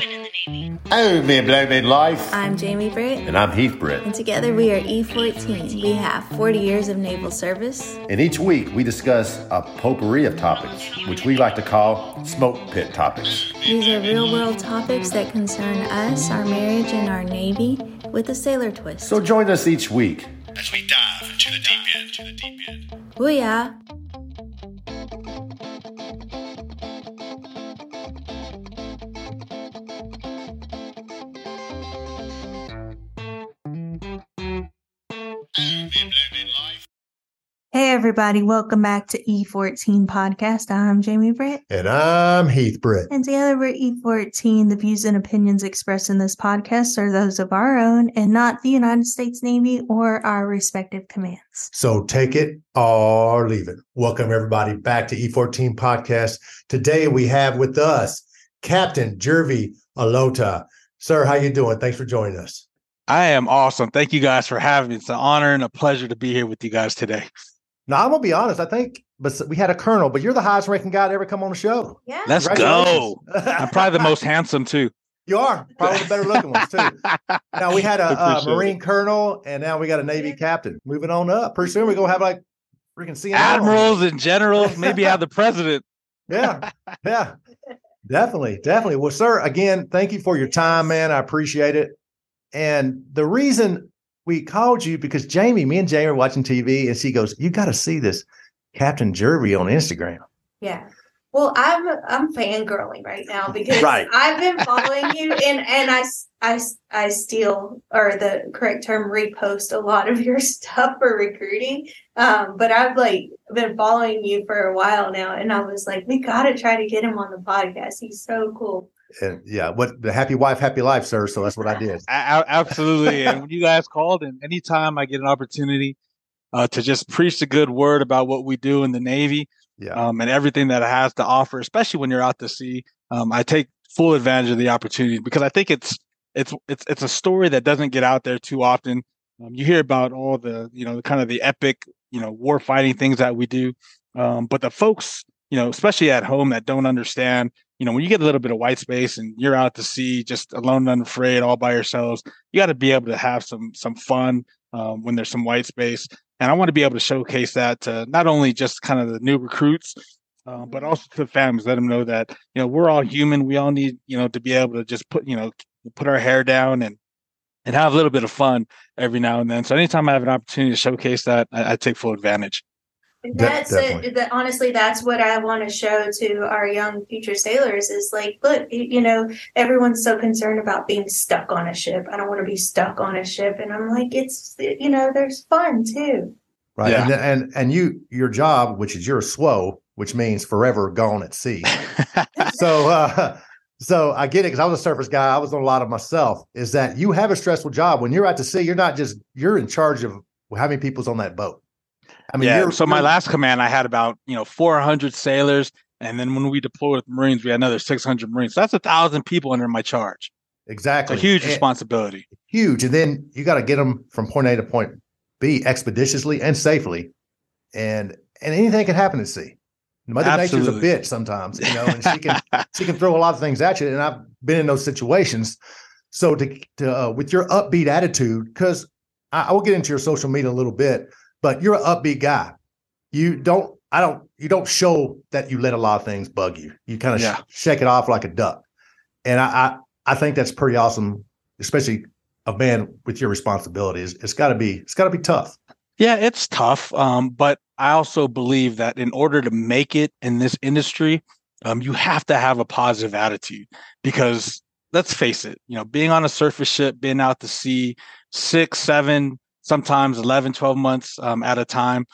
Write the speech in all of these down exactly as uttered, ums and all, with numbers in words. you been in the Navy? Oh, me blow me life. I'm Jamie Britt. And I'm Heath Britt. And together we are E fourteen. We have forty years of naval service. And each week we discuss a potpourri of topics, which we like to call smoke pit topics. These are real-world topics that concern us, our marriage, and our Navy with a sailor twist. So join us each week as we dive into the deep end. To the deep end. Booyah! Hey everybody, welcome back to E fourteen Podcast. I'm Jamie Britt. And I'm Heath Britt. And together we're E fourteen. The views and opinions expressed in this podcast are those of our own and not the United States Navy or our respective commands. So take it or leave it. Welcome everybody back to E fourteen Podcast. Today we have with us Captain Jervy Alota. Sir, how you doing? Thanks for joining us. I am awesome. Thank you guys for having me. It's an honor and a pleasure to be here with you guys today. Now, I'm going to be honest. I think but we had a colonel, but you're the highest ranking guy to ever come on the show. Yeah. Let's go. I'm probably the most handsome, too. You are. Probably the better looking ones, too. Now, we had a uh, Marine it. colonel, and now we got a Navy captain. Moving on up. Pretty soon, we're going to have, like, freaking C N O. Admirals and generals. Maybe have the president. Yeah. Yeah. Definitely. Definitely. Well, sir, again, thank you for your time, man. I appreciate it. And the reason we called you because Jamie, me and Jamie are watching T V and she goes, you got to see this Captain Jervy on Instagram. Yeah. Well, I'm, I'm fangirling right now because right. I've been following you and, and I, I, I steal or the correct term repost a lot of your stuff for recruiting. Um, but I've like been following you for a while now. And I was like, we got to try to get him on the podcast. He's so cool. And yeah, what the happy wife, happy life, sir. So that's what I did. I, I, absolutely. And when you guys called, and anytime I get an opportunity uh, to just preach the good word about what we do in the Navy, yeah, um, and everything that it has to offer, especially when you're out to sea, um, I take full advantage of the opportunity because I think it's it's it's it's a story that doesn't get out there too often. Um, you hear about all the you know kind of the epic you know war fighting things that we do, um, but the folks you know especially at home that don't understand. You know, when you get a little bit of white space and you're out to sea, just alone and unafraid, all by yourselves, you got to be able to have some some fun um, when there's some white space. And I want to be able to showcase that to not only just kind of the new recruits, uh, but also to the families, let them know that, you know, we're all human. We all need, you know, to be able to just put, you know, put our hair down and and have a little bit of fun every now and then. So anytime I have an opportunity to showcase that, I, I take full advantage. That's it. That, honestly, that's what I want to show to our young future sailors is like, look, you know, everyone's so concerned about being stuck on a ship. I don't want to be stuck on a ship. And I'm like, it's, you know, there's fun, too. Right. Yeah. And, and and you your job, which is your S W O, which means forever gone at sea. so uh, so I get it because I was a surface guy. I was on a lot of myself is that you have a stressful job when you're out to sea. You're not just you're in charge of how many people's on that boat. I mean, yeah. So my last command, I had about, you know, four hundred sailors. And then when we deployed with Marines, we had another six hundred Marines. So that's a thousand people under my charge. Exactly. It's a huge and responsibility. Huge. And then you got to get them from point A to point B expeditiously and safely. And, and anything can happen at sea. Mother Absolutely. Nature's a bitch sometimes, you know, and she can, she can throw a lot of things at you. And I've been in those situations. So to, to uh, with your upbeat attitude, because I, I will get into your social media in a little bit. But you're an upbeat guy. You don't, I don't, you don't show that you let a lot of things bug you. You kind of yeah. sh- shake it off like a duck. And I, I, I think that's pretty awesome, especially a man with your responsibilities. It's gotta be, it's gotta be tough. Yeah, it's tough. Um, but I also believe that in order to make it in this industry, um, you have to have a positive attitude because let's face it, you know, being on a surface ship, being out to sea, six, seven, sometimes eleven, twelve months um, at a time,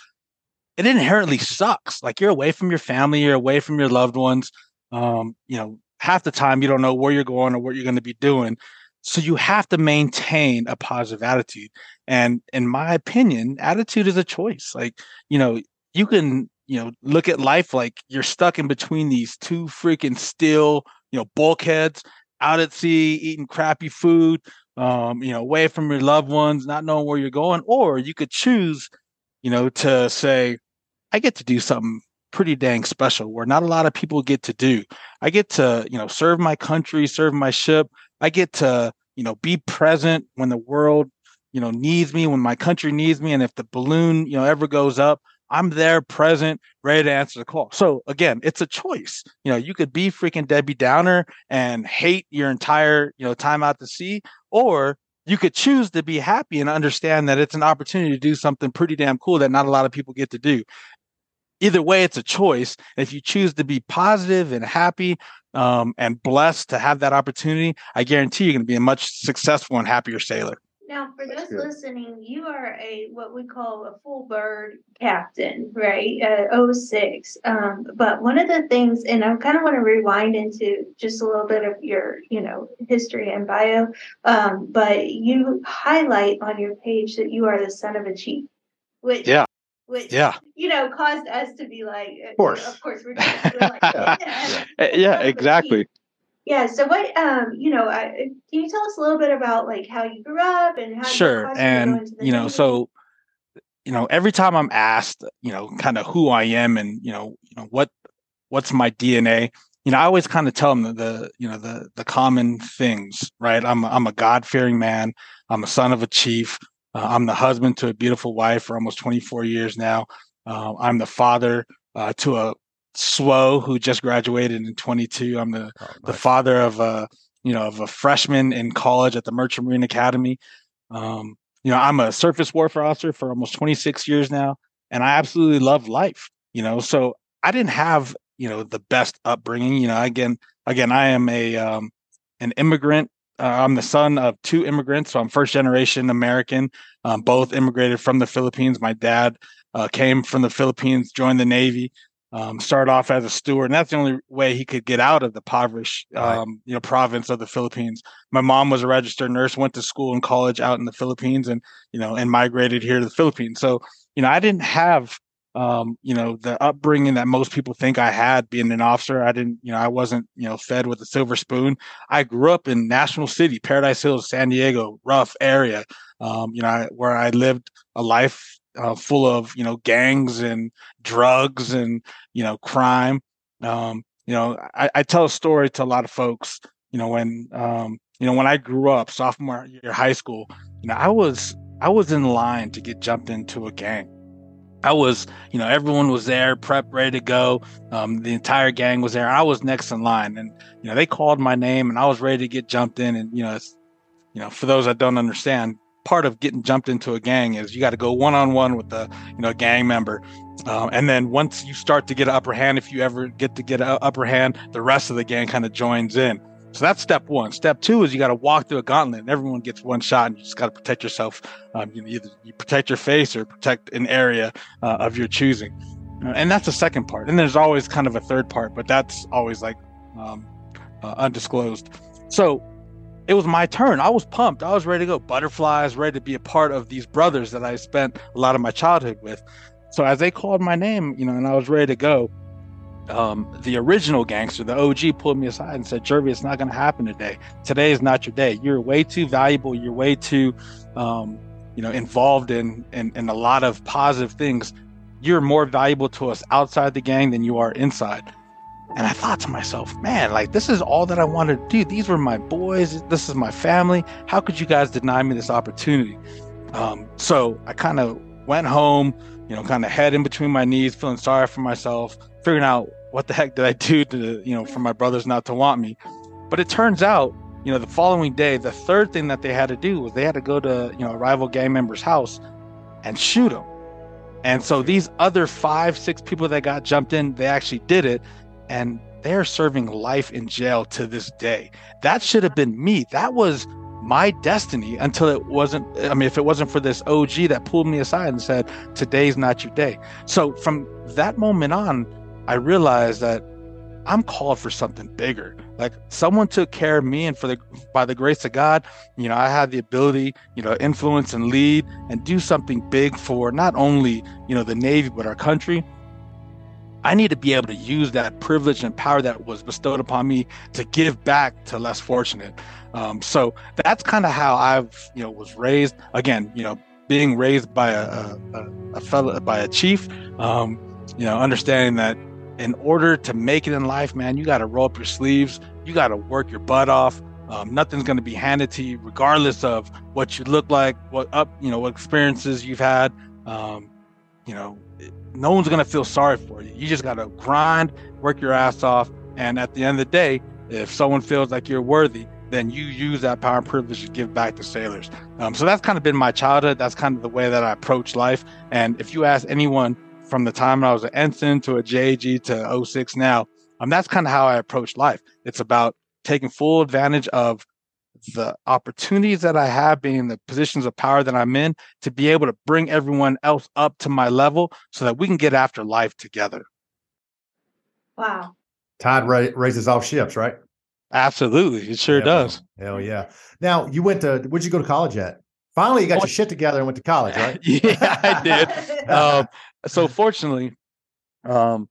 it inherently sucks. Like you're away from your family, you're away from your loved ones. Um, you know, half the time you don't know where you're going or what you're going to be doing. So you have to maintain a positive attitude. And in my opinion, attitude is a choice. Like, you know, you can, you know, look at life like you're stuck in between these two freaking steel, you know, bulkheads out at sea, eating crappy food. Um, you know, away from your loved ones, not knowing where you're going, or you could choose, you know, to say, I get to do something pretty dang special, where not a lot of people get to do. I get to, you know, serve my country, serve my ship. I get to, you know, be present when the world, you know, needs me, when my country needs me. And if the balloon, you know, ever goes up, I'm there, present, ready to answer the call. So again, it's a choice. You know, you could be freaking Debbie Downer and hate your entire, you know, time out to sea, or you could choose to be happy and understand that it's an opportunity to do something pretty damn cool that not a lot of people get to do. Either way, it's a choice. And if you choose to be positive and happy um, and blessed to have that opportunity, I guarantee you're going to be a much successful and happier sailor. Now, for those listening, you are a what we call a full bird captain, right? Uh, oh six. Um, but one of the things, and I kind of want to rewind into just a little bit of your, you know, history and bio. Um, but you highlight on your page that you are the son of a chief, which yeah. Which, yeah. you know, caused us to be like, of course, of course we're, just, we're like, yeah, yeah. yeah. yeah exactly. Yeah. So what, um, you know, uh, can you tell us a little bit about like how you grew up and how sure. you and, you, you know, team? So, you know, every time I'm asked, you know, kind of who I am and, you know, you know, what, what's my D N A, you know, I always kind of tell them the, the, you know, the, the common things, right? I'm, I'm a God-fearing man. I'm a son of a chief. Uh, I'm the husband to a beautiful wife for almost twenty-four years now. Uh, I'm the father uh, to a S W O who just graduated in twenty-two. I'm the, oh, nice. the father of a you know of a freshman in college at the Merchant Marine Academy. Um, you know, I'm a surface warfare officer for almost twenty-six years now, and I absolutely love life. You know, so I didn't have you know the best upbringing. You know, again, again, I am a um, an immigrant. Uh, I'm the son of two immigrants, so I'm first generation American. Um, both immigrated from the Philippines. My dad uh, came from the Philippines, joined the Navy, um, started off as a steward, and that's the only way he could get out of the impoverished, um, you know, province of the Philippines. My mom was a registered nurse, went to school and college out in the Philippines, and you know, and migrated here to the Philippines. So you know, I didn't have um, you know the upbringing that most people think I had being an officer. I didn't, you know, I wasn't, you know, fed with a silver spoon. I grew up in National City, Paradise Hills, San Diego, rough area. Um, you know, I, where I lived a life uh, full of, you know, gangs and drugs and, you know, crime. Um, you know, I, I tell a story to a lot of folks. You know, when um, you know when I grew up, sophomore year high school, you know, I was I was in line to get jumped into a gang. I was, you know, everyone was there, prep, ready to go. Um, the entire gang was there. I was next in line, and you know, they called my name, and I was ready to get jumped in. And you know, it's, you know, for those that don't understand, part of getting jumped into a gang is you got to go one on one with the, you know, gang member, um, and then once you start to get an upper hand, if you ever get to get an upper hand, the rest of the gang kind of joins in. So that's step one. Step two is you got to walk through a gauntlet, and everyone gets one shot, and you just got to protect yourself. Um, you either you protect your face or protect an area uh, of your choosing. And that's the second part. And there's always kind of a third part, but that's always like um, uh, undisclosed. So it was my turn. I was pumped. I was ready to go. Butterflies, ready to be a part of these brothers that I spent a lot of my childhood with. So as they called my name, you know, and I was ready to go. Um, the original gangster, the O G, pulled me aside and said, "Jervy, it's not going to happen today. Today is not your day. You're way too valuable. You're way too, um, you know, involved in, in in a lot of positive things. You're more valuable to us outside the gang than you are inside." And I thought to myself, man, like, this is all that I wanted to do. These were my boys. This is my family. How could you guys deny me this opportunity? Um, so I kind of went home, you know, kind of head in between my knees, feeling sorry for myself, figuring out what the heck did I do to, you know, for my brothers not to want me. But it turns out, you know, the following day, the third thing that they had to do was they had to go to, you know, a rival gang member's house and shoot him. And so these other five, six people that got jumped in, they actually did it. And they're serving life in jail to this day. That should have been me. That was my destiny until it wasn't. I mean, if it wasn't for this O G that pulled me aside and said, "Today's not your day." So from that moment on, I realized that I'm called for something bigger. Like, someone took care of me, and for the by the grace of God, you know, I had the ability, you know, influence and lead and do something big for not only, you know, the Navy, but our country. I need to be able to use that privilege and power that was bestowed upon me to give back to less fortunate. Um, so that's kind of how I've, you know, was raised. Again, you know, being raised by a, a, a fellow, by a chief, um, you know, understanding that in order to make it in life, man, you got to roll up your sleeves. You got to work your butt off. Um, nothing's going to be handed to you, regardless of what you look like, what up, you know, what experiences you've had. Um, you know, no one's going to feel sorry for you. You just got to grind, work your ass off. And at the end of the day, if someone feels like you're worthy, then you use that power and privilege to give back to sailors. Um, so that's kind of been my childhood. That's kind of the way that I approach life. And if you ask anyone from the time I was an ensign to a J A G to oh six now, um, that's kind of how I approach life. It's about taking full advantage of the opportunities that I have, being in the positions of power that I'm in, to be able to bring everyone else up to my level so that we can get after life together. Wow. Tide raises all ships, right? Absolutely. It sure hell, does. Hell yeah. Now, you went to, where'd you go to college at? Finally, you got oh, your shit together and went to college, right? Yeah, I did. um, so fortunately, um,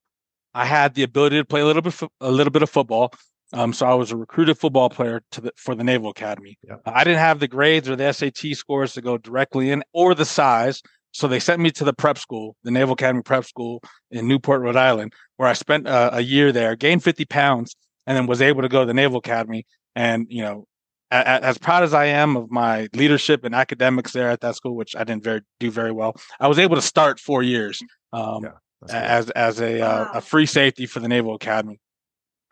I had the ability to play a little bit, a little bit of football. Um, so I was a recruited football player to the, for the Naval Academy. Yep. I didn't have the grades or the S A T scores to go directly in or the size. So they sent me to the prep school, the Naval Academy prep school in Newport, Rhode Island, where I spent uh, a year there, gained fifty pounds, and then was able to go to the Naval Academy. And, you know, a, a, as proud as I am of my leadership and academics there at that school, which I didn't very, do very well, I was able to start four years um, yeah, as as a, wow. uh, a free safety for the Naval Academy,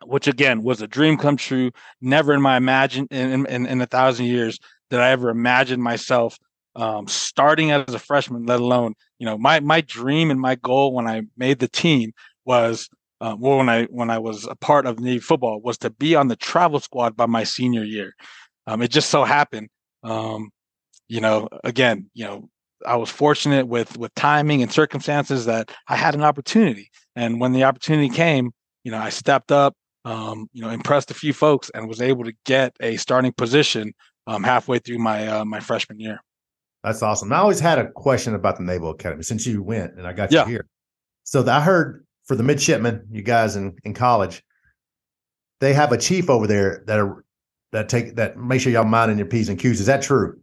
which, again, was a dream come true. Never in my imagine in, in, in a thousand years did I ever imagine myself Um, starting as a freshman, let alone, you know, my my dream and my goal when I made the team was, uh, well, when I when I was a part of Navy football, was to be on the travel squad by my senior year. Um, it just so happened, um, you know, again, you know, I was fortunate with with timing and circumstances that I had an opportunity, and when the opportunity came, you know, I stepped up, um, you know, impressed a few folks, and was able to get a starting position um, halfway through my uh, my freshman year. That's awesome. I always had a question about the Naval Academy since you went and I got you yeah. here. So I heard for the midshipmen, you guys in, in college, they have a chief over there that are, that take that make sure y'all minding your P's and Q's. Is that true?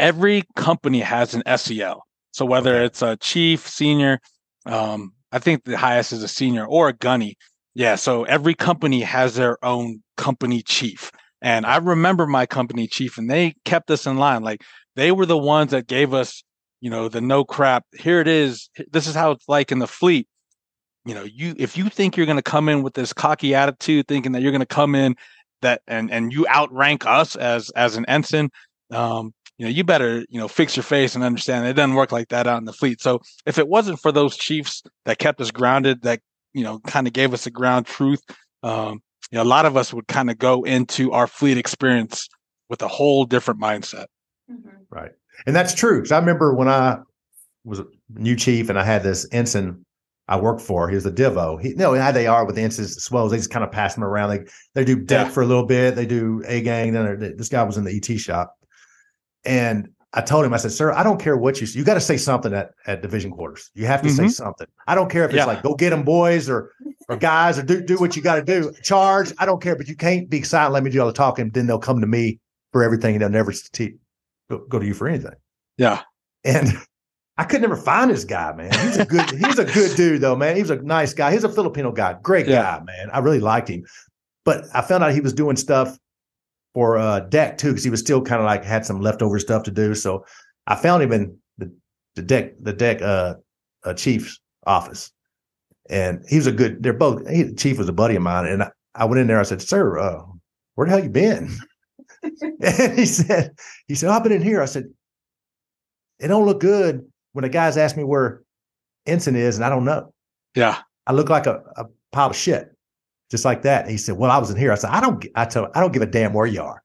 Every company has an S E L. So whether okay. it's a chief, senior, um, I think the highest is a senior or a gunny. Yeah. So every company has their own company chief. And I remember my company chief, and they kept us in line. Like, they were the ones that gave us, you know, the no crap. Here it is. This is how it's like in the fleet. You know, you if you think you're going to come in with this cocky attitude, thinking that you're going to come in that and and you outrank us as as an ensign, um, you know, you better, you know, fix your face and understand it doesn't work like that out in the fleet. So if it wasn't for those chiefs that kept us grounded, that, you know, kind of gave us the ground truth, um, you know, a lot of us would kind of go into our fleet experience with a whole different mindset. Right. And that's true. Because I remember when I was a new chief and I had this ensign I worked for, he was a Divo. He, no, how they are with the ensigns, the S W Os, they just kind of pass them around. They they do deck yeah. for a little bit. They do A gang. Then they, this guy was in the E T shop. And I told him, I said, sir, I don't care what you say. You got to say something at, at division quarters. You have to mm-hmm. say something. I don't care if it's yeah. like, go get them boys or or guys or do, do what you got to do. Charge. I don't care. But you can't be silent. Let me do all the talking. Then they'll come to me for everything. And they'll never teach. Go, go to you for anything. Yeah. And I could never find this guy, man. He's a good, he's a good dude though, man. He was a nice guy. He's a Filipino guy. Great yeah. guy, man. I really liked him, but I found out he was doing stuff for uh deck too. Cause he was still kind of like had some leftover stuff to do. So I found him in the, the deck, the deck, uh, uh, chief's office. And he was a good, they're both, he, the chief was a buddy of mine. And I, I went in there. I said, sir, uh, where the hell you been? And he said, he said, oh, I've been in here. I said, it don't look good when the guys ask me where ensign is and I don't know. Yeah. I look like a, a pile of shit, just like that. And he said, well, I was in here. I said, I don't, I tell him, I don't give a damn where you are.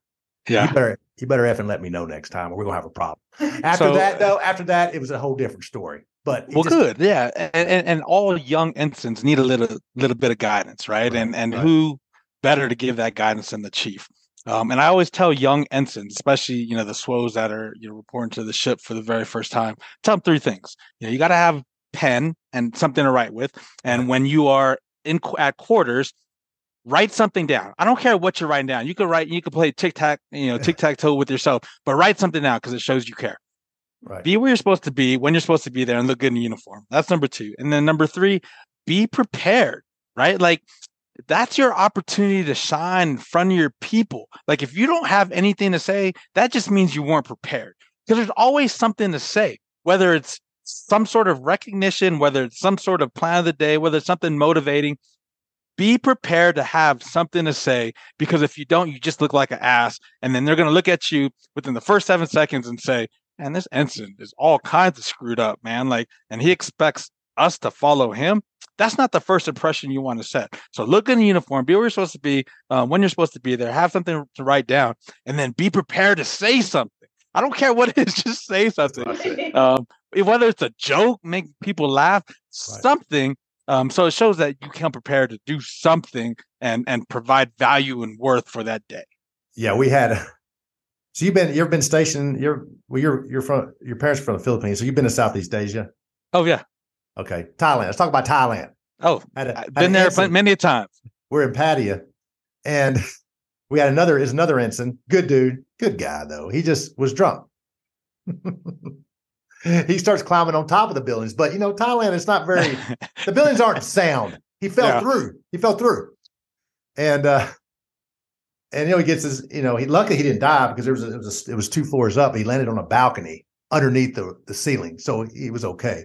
Yeah. You better, you better effing let me know next time or we're gonna have a problem. After so, that though, after that, it was a whole different story, but. Well, just, good. Yeah. And, and, and all young ensigns need a little, little bit of guidance. Right. right and, and right. who better to give that guidance than the chief? Um, and I always tell young ensigns, especially, you know, the S W Os that are, you know, reporting to the ship for the very first time, tell them three things. You know, you got to have pen and something to write with. And when you are in at quarters, write something down. I don't care what you're writing down. You could write, you could play tic-tac, you know, tic-tac-toe with yourself, but write something down because it shows you care. Right. Be where you're supposed to be when you're supposed to be there and look good in uniform. That's number two. And then number three, be prepared, right? Like, that's your opportunity to shine in front of your people. Like, if you don't have anything to say, that just means you weren't prepared, because there's always something to say, whether it's some sort of recognition, whether it's some sort of plan of the day, whether it's something motivating. Be prepared to have something to say, because if you don't, you just look like an ass. And then they're going to look at you within the first seven seconds and say, "Man, this ensign is all kinds of screwed up, man. Like, and he expects us to follow him." That's not the first impression you want to set. So look in the uniform, be where you're supposed to be, uh, when you're supposed to be there, have something to write down, and then be prepared to say something. I don't care what it is, just say something. Um, whether it's a joke, make people laugh, right. something. Um, so it shows that you can prepare to do something and and provide value and worth for that day. Yeah, we had. So you've been you've been stationed. You're well. You're you're from your parents are from the Philippines. So you've been to Southeast Asia. Oh yeah. Okay, Thailand. Let's talk about Thailand. Oh, had a, I've been there ensign. many times. We're in Pattaya, and we had another is another ensign. Good dude, good guy though. He just was drunk. He starts climbing on top of the buildings, but you know, Thailand, it's not very, the buildings aren't sound. He fell yeah. through, he fell through. And, uh, and, you know, he gets his, you know, he, luckily he didn't die, because there was, a, it was, a, it was two floors up. He landed on a balcony underneath the, the ceiling. So he was okay.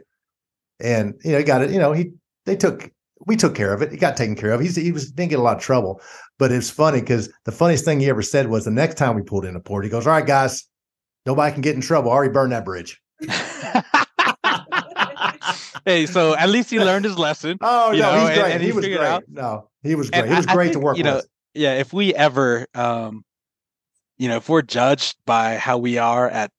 And, you know, he got it, you know, he, they took, we took care of it. He got taken care of. He's, he was, didn't get a lot of trouble, but it's funny because the funniest thing he ever said was the next time we pulled into port, he goes, "All right, guys, nobody can get in trouble. I already burned that bridge." Hey, so at least he learned his lesson. Oh, no, know, he's great. And, and he, he was great. Out. No, he was great. And he was I, great I think, to work you know, with. Yeah, if we ever, um, you know, if we're judged by how we are at,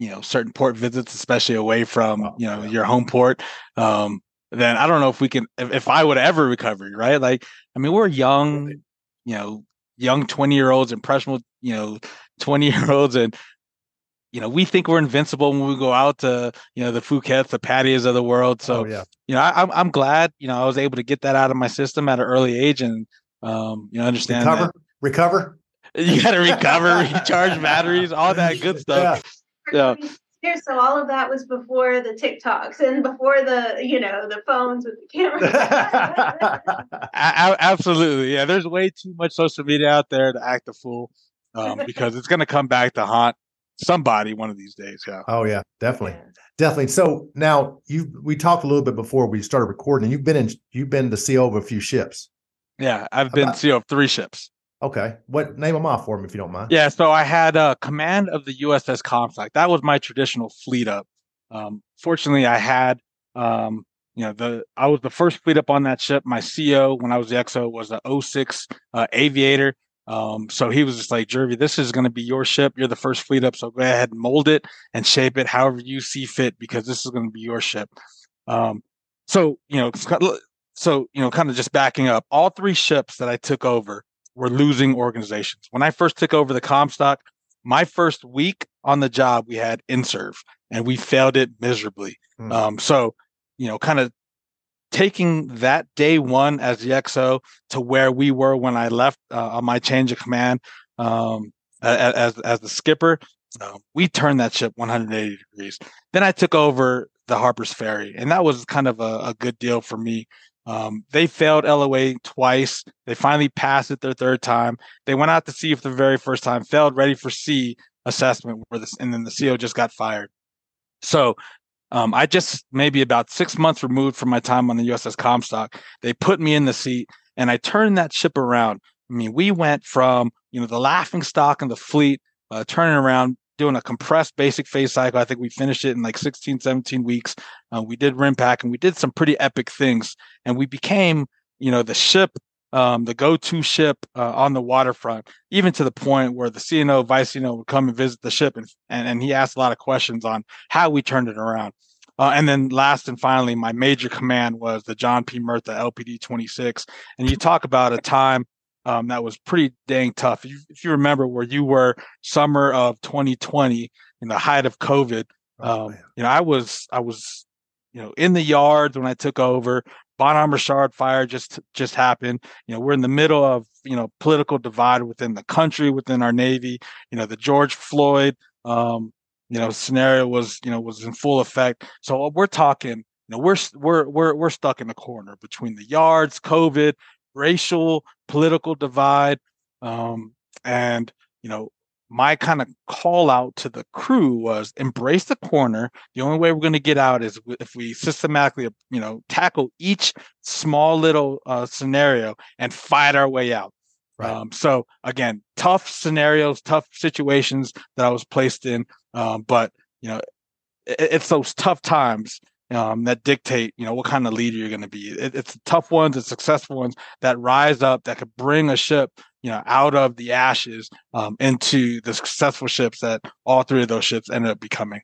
you know, certain port visits, especially away from, oh, you know, yeah. your home port, um, then I don't know if we can, if, if I would ever recover, right? Like, I mean, we're young, you know, young twenty-year-olds, impressionable, you know, twenty-year-olds, and you know, we think we're invincible when we go out to, you know, the Phukets, the Pattayas of the world. So, oh, yeah. you know, I, I'm I'm glad, you know, I was able to get that out of my system at an early age and, um, you know, understand recover, that. recover. You got to recover, recharge batteries, all that good stuff. Yeah. yeah. So all of that was before the TikToks and before the, you know, the phones with the cameras. Absolutely. Yeah. There's way too much social media out there to act a fool, um, because it's going to come back to haunt somebody one of these days. Yeah. Oh yeah, definitely. Definitely. So now you, we talked a little bit before we started recording. You've been in, you've been the C O of a few ships. Yeah. I've been About, C O of three ships. Okay. What, name them off for me if you don't mind. Yeah. So I had a uh, command of the U S S Comstock. That was my traditional fleet up. Um, fortunately I had, um, you know, the, I was the first fleet up on that ship. My C O when I was the X O was the oh six uh, aviator. Um, so he was just like, "Jervy, this is going to be your ship. You're the first fleet up. So go ahead and mold it and shape it however you see fit, because this is going to be your ship." Um, so, you know, so, you know, kind of just backing up, all three ships that I took over were losing organizations. When I first took over the Comstock, my first week on the job, we had N S E R V and we failed it miserably. Mm. Um, so, you know, kind of taking that day one as the X O to where we were when I left uh, on my change of command um, as as the skipper, uh, we turned that ship one hundred eighty degrees. Then I took over the Harper's Ferry, and that was kind of a, a good deal for me. Um, they failed L O A twice. They finally passed it their third time. They went out to sea for the very first time, failed ready for sea assessment, where this, and then the C O just got fired. So Um, I just maybe about six months removed from my time on the U S S Comstock, they put me in the seat and I turned that ship around. I mean, we went from, you know, the laughing stock in the fleet, uh, turning around, doing a compressed basic phase cycle. I think we finished it in like sixteen, seventeen weeks. Uh, we did RIMPAC and we did some pretty epic things. And we became, you know, the ship, um, the go-to ship uh, on the waterfront, even to the point where the C N O, Vice C N O would come and visit the ship. And, and, and he asked a lot of questions on how we turned it around. Uh, and then last and finally, my major command was the John P. Murtha, L P D twenty-six. And you talk about a time um, that was pretty dang tough. You, if you remember where you were summer of twenty twenty in the height of COVID, oh, um, you know, I was, I was, you know, in the yard when I took over. Bonhomme Richard fire just, just happened. You know, we're in the middle of, you know, political divide within the country, within our Navy. You know, the George Floyd, um, you know, scenario was, you know, was in full effect. So we're talking, You know, we're we're we're we're stuck in the corner between the yards, COVID, racial, political divide, um, and you know, my kind of call out to the crew was embrace the corner. The only way we're going to get out is if we systematically, you know, tackle each small little uh, scenario and fight our way out. Right. Um, so again, tough scenarios, tough situations that I was placed in. Um, but you know, it, it's those tough times um, that dictate, you know, what kind of leader you're going to be. It, it's the tough ones, it's successful ones that rise up, that could bring a ship, you know, out of the ashes um, into the successful ships that all three of those ships ended up becoming.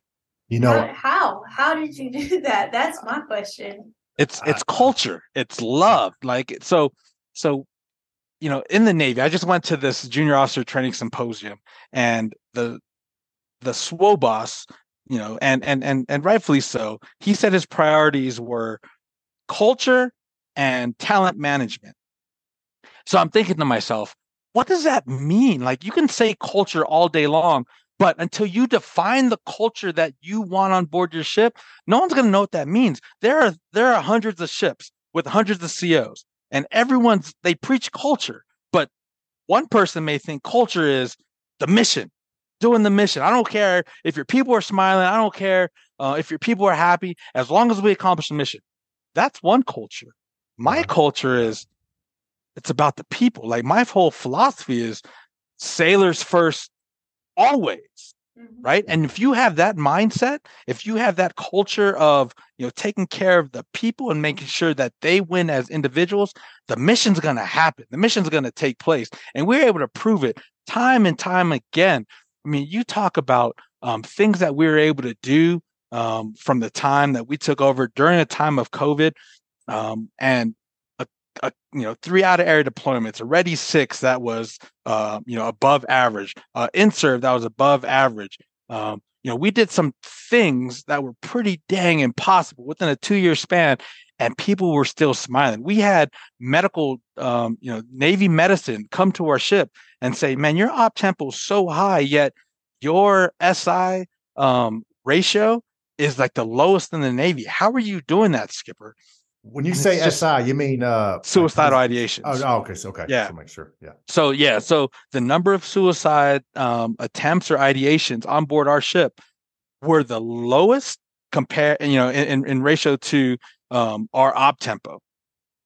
You know, how how, how did you do that? That's my question. It's it's culture. It's love. Like so so. You know, in the Navy, I just went to this junior officer training symposium, and the the S W O boss, you know, and and and and rightfully so, he said his priorities were culture and talent management. So I'm thinking to myself, what does that mean? Like, you can say culture all day long, but until you define the culture that you want on board your ship, no one's going to know what that means. There are there are hundreds of ships with hundreds of C Os. And everyone's, they preach culture, but one person may think culture is the mission, doing the mission. I don't care if your people are smiling. I don't care uh, if your people are happy, as long as we accomplish the mission. That's one culture. My culture is, it's about the people. Like, my whole philosophy is sailors first, always. Right. And if you have that mindset, if you have that culture of, you know, taking care of the people and making sure that they win as individuals, the mission's going to happen. The mission's going to take place. And we're able to prove it time and time again. I mean, you talk about um, things that we were able to do um, from the time that we took over during a time of COVID um, and A, you know, three out of area deployments, a ready six that was, uh, you know, above average, uh, N S E R V that was above average. Um, you know, we did some things that were pretty dang impossible within a two year span, and people were still smiling. We had medical, um, you know, Navy medicine come to our ship and say, man, your op tempo is so high, yet your S I um, ratio is like the lowest in the Navy. How are you doing that, Skipper? When you and say just, S I, you mean uh, suicidal ideations? Oh, oh, okay, so okay, yeah. So make sure, yeah. So yeah, so the number of suicide um, attempts or ideations on board our ship were the lowest compare, you know, in, in ratio to um, our op tempo.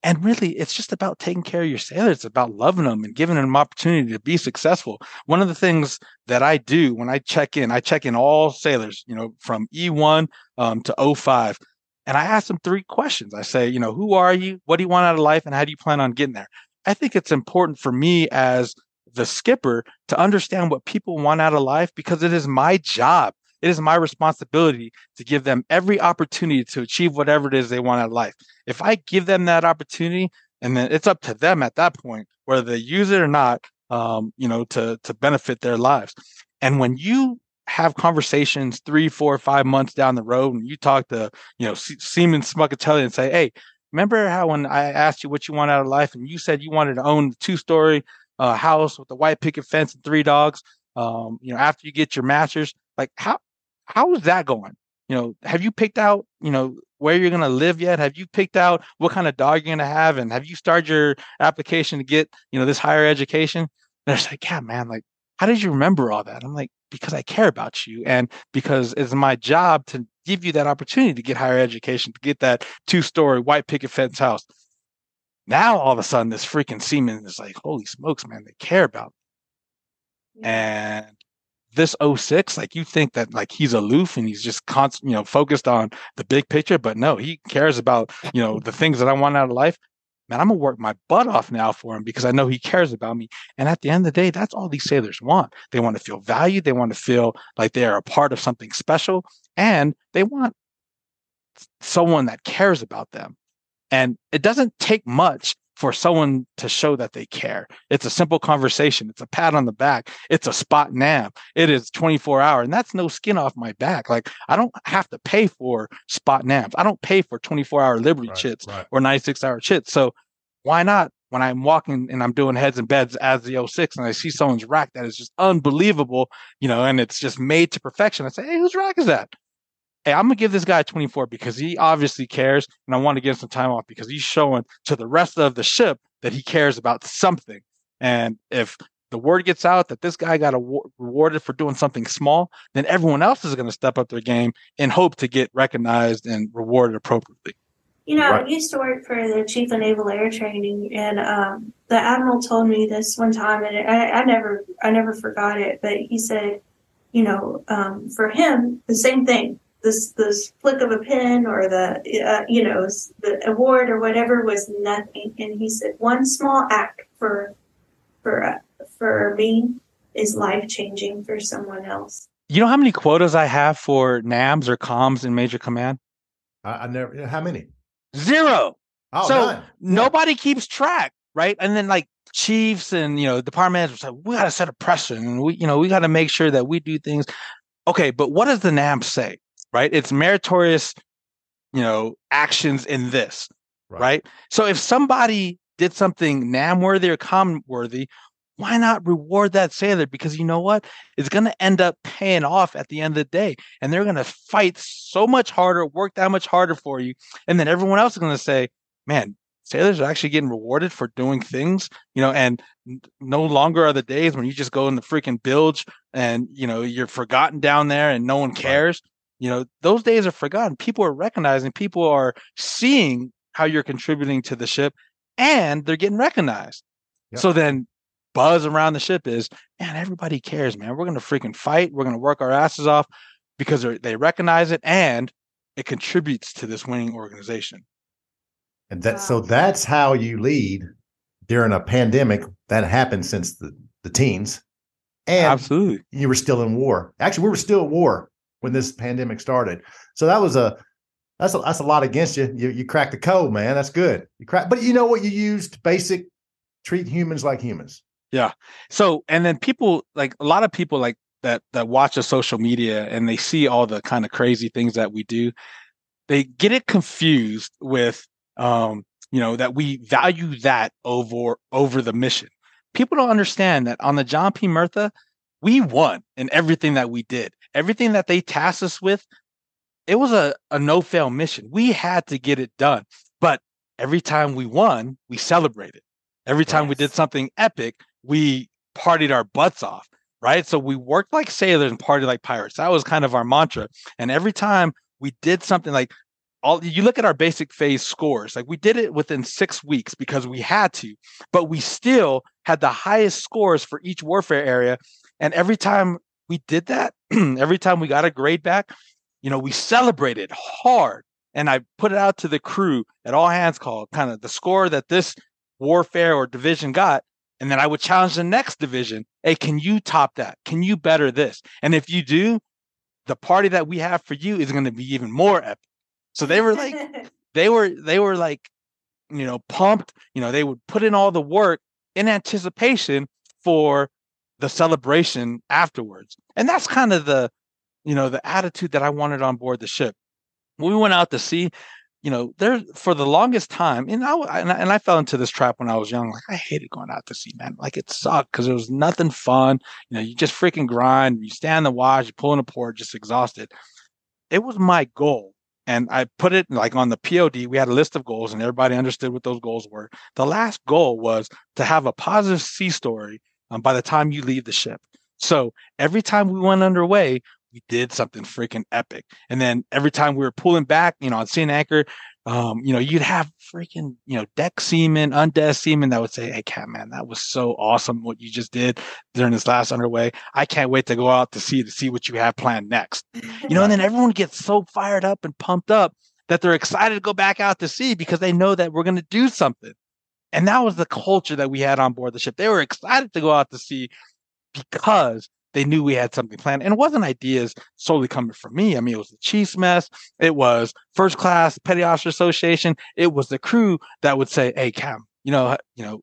And really, it's just about taking care of your sailors. It's about loving them and giving them opportunity to be successful. One of the things that I do when I check in, I check in all sailors, you know, from E one um, to O five. And I ask them three questions. I say, you know, who are you? What do you want out of life? And how do you plan on getting there? I think it's important for me as the skipper to understand what people want out of life, because it is my job. It is my responsibility to give them every opportunity to achieve whatever it is they want out of life. If I give them that opportunity, and then it's up to them at that point, whether they use it or not, um, you know, to, to benefit their lives. And when you have conversations three, four, five months down the road, and you talk to, you know, Se- Seaman Smuckatelli and say, hey, remember how when I asked you what you want out of life, and you said you wanted to own a two-story uh, house with a white picket fence and three dogs, um, you know, after you get your master's? Like, how how is that going? You know, have you picked out, you know, where you're going to live yet? Have you picked out what kind of dog you're going to have? And have you started your application to get, you know, this higher education? And they're just like, yeah, man, like, how did you remember all that? I'm like, because I care about you, and because it's my job to give you that opportunity to get higher education, to get that two-story white picket fence house. Now, all of a sudden, this freaking seaman is like, holy smokes, man, they care about me. Yeah. And this oh six, like, you think that, like, he's aloof and he's just const- you know, focused on the big picture, but no, he cares about, you know, the things that I want out of life. Man, I'm going to work my butt off now for him because I know he cares about me. And at the end of the day, that's all these sailors want. They want to feel valued. They want to feel like they are a part of something special. And they want someone that cares about them. And it doesn't take much for someone to show that they care. It's a simple conversation. It's a pat on the back. It's a spot nav. It is twenty-four hour. And that's no skin off my back. Like, I don't have to pay for spot navs. I don't pay for twenty-four hour Liberty right, chits right. or ninety-six hour chits. So why not, when I'm walking and I'm doing heads and beds as the oh six and I see someone's rack that is just unbelievable, you know, and it's just made to perfection, I say, hey, whose rack is that? hey, I'm going to give this guy a twenty-four because he obviously cares, and I want to give him some time off because he's showing to the rest of the ship that he cares about something. And if the word gets out that this guy got award- rewarded for doing something small, then everyone else is going to step up their game and hope to get recognized and rewarded appropriately. You know, right. I used to work for the Chief of Naval Air Training, and um, the Admiral told me this one time, and I, I never I never forgot it, but he said, you know, um, for him, the same thing. This this flick of a pen or the, uh, you know, the award or whatever was nothing. And he said, one small act for for uh, for me is life-changing for someone else. You know how many quotas I have for NAMs or comms in Major Command? I, I never. How many? Zero. Oh, so none. Nobody yeah. keeps track, right? And then like chiefs and, you know, department managers, like, we got to set a precedent. And we, you know, we got to make sure that we do things. Okay, but what does the N A M say, right? It's meritorious, you know, actions in this, right? right? So if somebody did something N A M-worthy or comm-worthy, why not reward that sailor? Because you know what? It's going to end up paying off at the end of the day. And they're going to fight so much harder, work that much harder for you. And then everyone else is going to say, man, sailors are actually getting rewarded for doing things, you know, and no longer are the days when you just go in the freaking bilge and, you know, you're forgotten down there and no one cares. Right. You know, those days are forgotten. People are recognizing, people are seeing how you're contributing to the ship, and they're getting recognized. Yep. So then, buzz around the ship is, man, everybody cares, man. We're going to freaking fight. We're going to work our asses off because they recognize it, and it contributes to this winning organization. And that, wow. so that's how you lead during a pandemic that happened since the, the teens. And absolutely, you were still in war. Actually, we were still at war when this pandemic started. So that was a, that's a, that's a lot against you. You, you cracked the code, man. That's good. You cracked, but you know what? You used basic, treat humans like humans. Yeah. So, and then people, like a lot of people like that, that watch the social media and they see all the kind of crazy things that we do. They get it confused with, um, you know, that we value that over, over the mission. People don't understand that on the John P. Murtha, we won in everything that we did. Everything that they tasked us with, it was a, a no fail mission. We had to get it done. But every time we won, we celebrated. Every time yes. we did something epic, we partied our butts off, right? So we worked like sailors and partied like pirates. That was kind of our mantra. And every time we did something like, all you look at our basic phase scores, like we did it within six weeks because we had to, but we still had the highest scores for each warfare area. And every time we did that, every time we got a grade back, you know, we celebrated hard. And I put it out to the crew at all hands call, kind of the score that this warfare or division got. And then I would challenge the next division. Hey, can you top that? Can you better this? And if you do, the party that we have for you is going to be even more epic. So they were like, they were, they were like, you know, pumped, you know, they would put in all the work in anticipation for the celebration afterwards. And that's kind of the, you know, the attitude that I wanted on board the ship. When we went out to sea, you know, there for the longest time, and I, and I and I fell into this trap when I was young. Like I hated going out to sea, man. Like it sucked because there was nothing fun. You know, you just freaking grind. You stand the watch, you pull in a port, just exhausted. It was my goal, and I put it like on the P O D. We had a list of goals, and everybody understood what those goals were. The last goal was to have a positive sea story um, by the time you leave the ship. So every time we went underway, we did something freaking epic. And then every time we were pulling back, you know, on sea and anchor, um, you know, you'd have freaking, you know, deck seamen, undead seamen that would say, hey, Cap, man, that was so awesome what you just did during this last underway. I can't wait to go out to sea to see what you have planned next. You know, and then everyone gets so fired up and pumped up that they're excited to go back out to sea because they know that we're going to do something. And that was the culture that we had on board the ship. They were excited to go out to sea because they knew we had something planned. And it wasn't ideas solely coming from me. I mean, it was the chief's mess. It was first class petty officer association. It was the crew that would say, hey, Cam, you know, you know,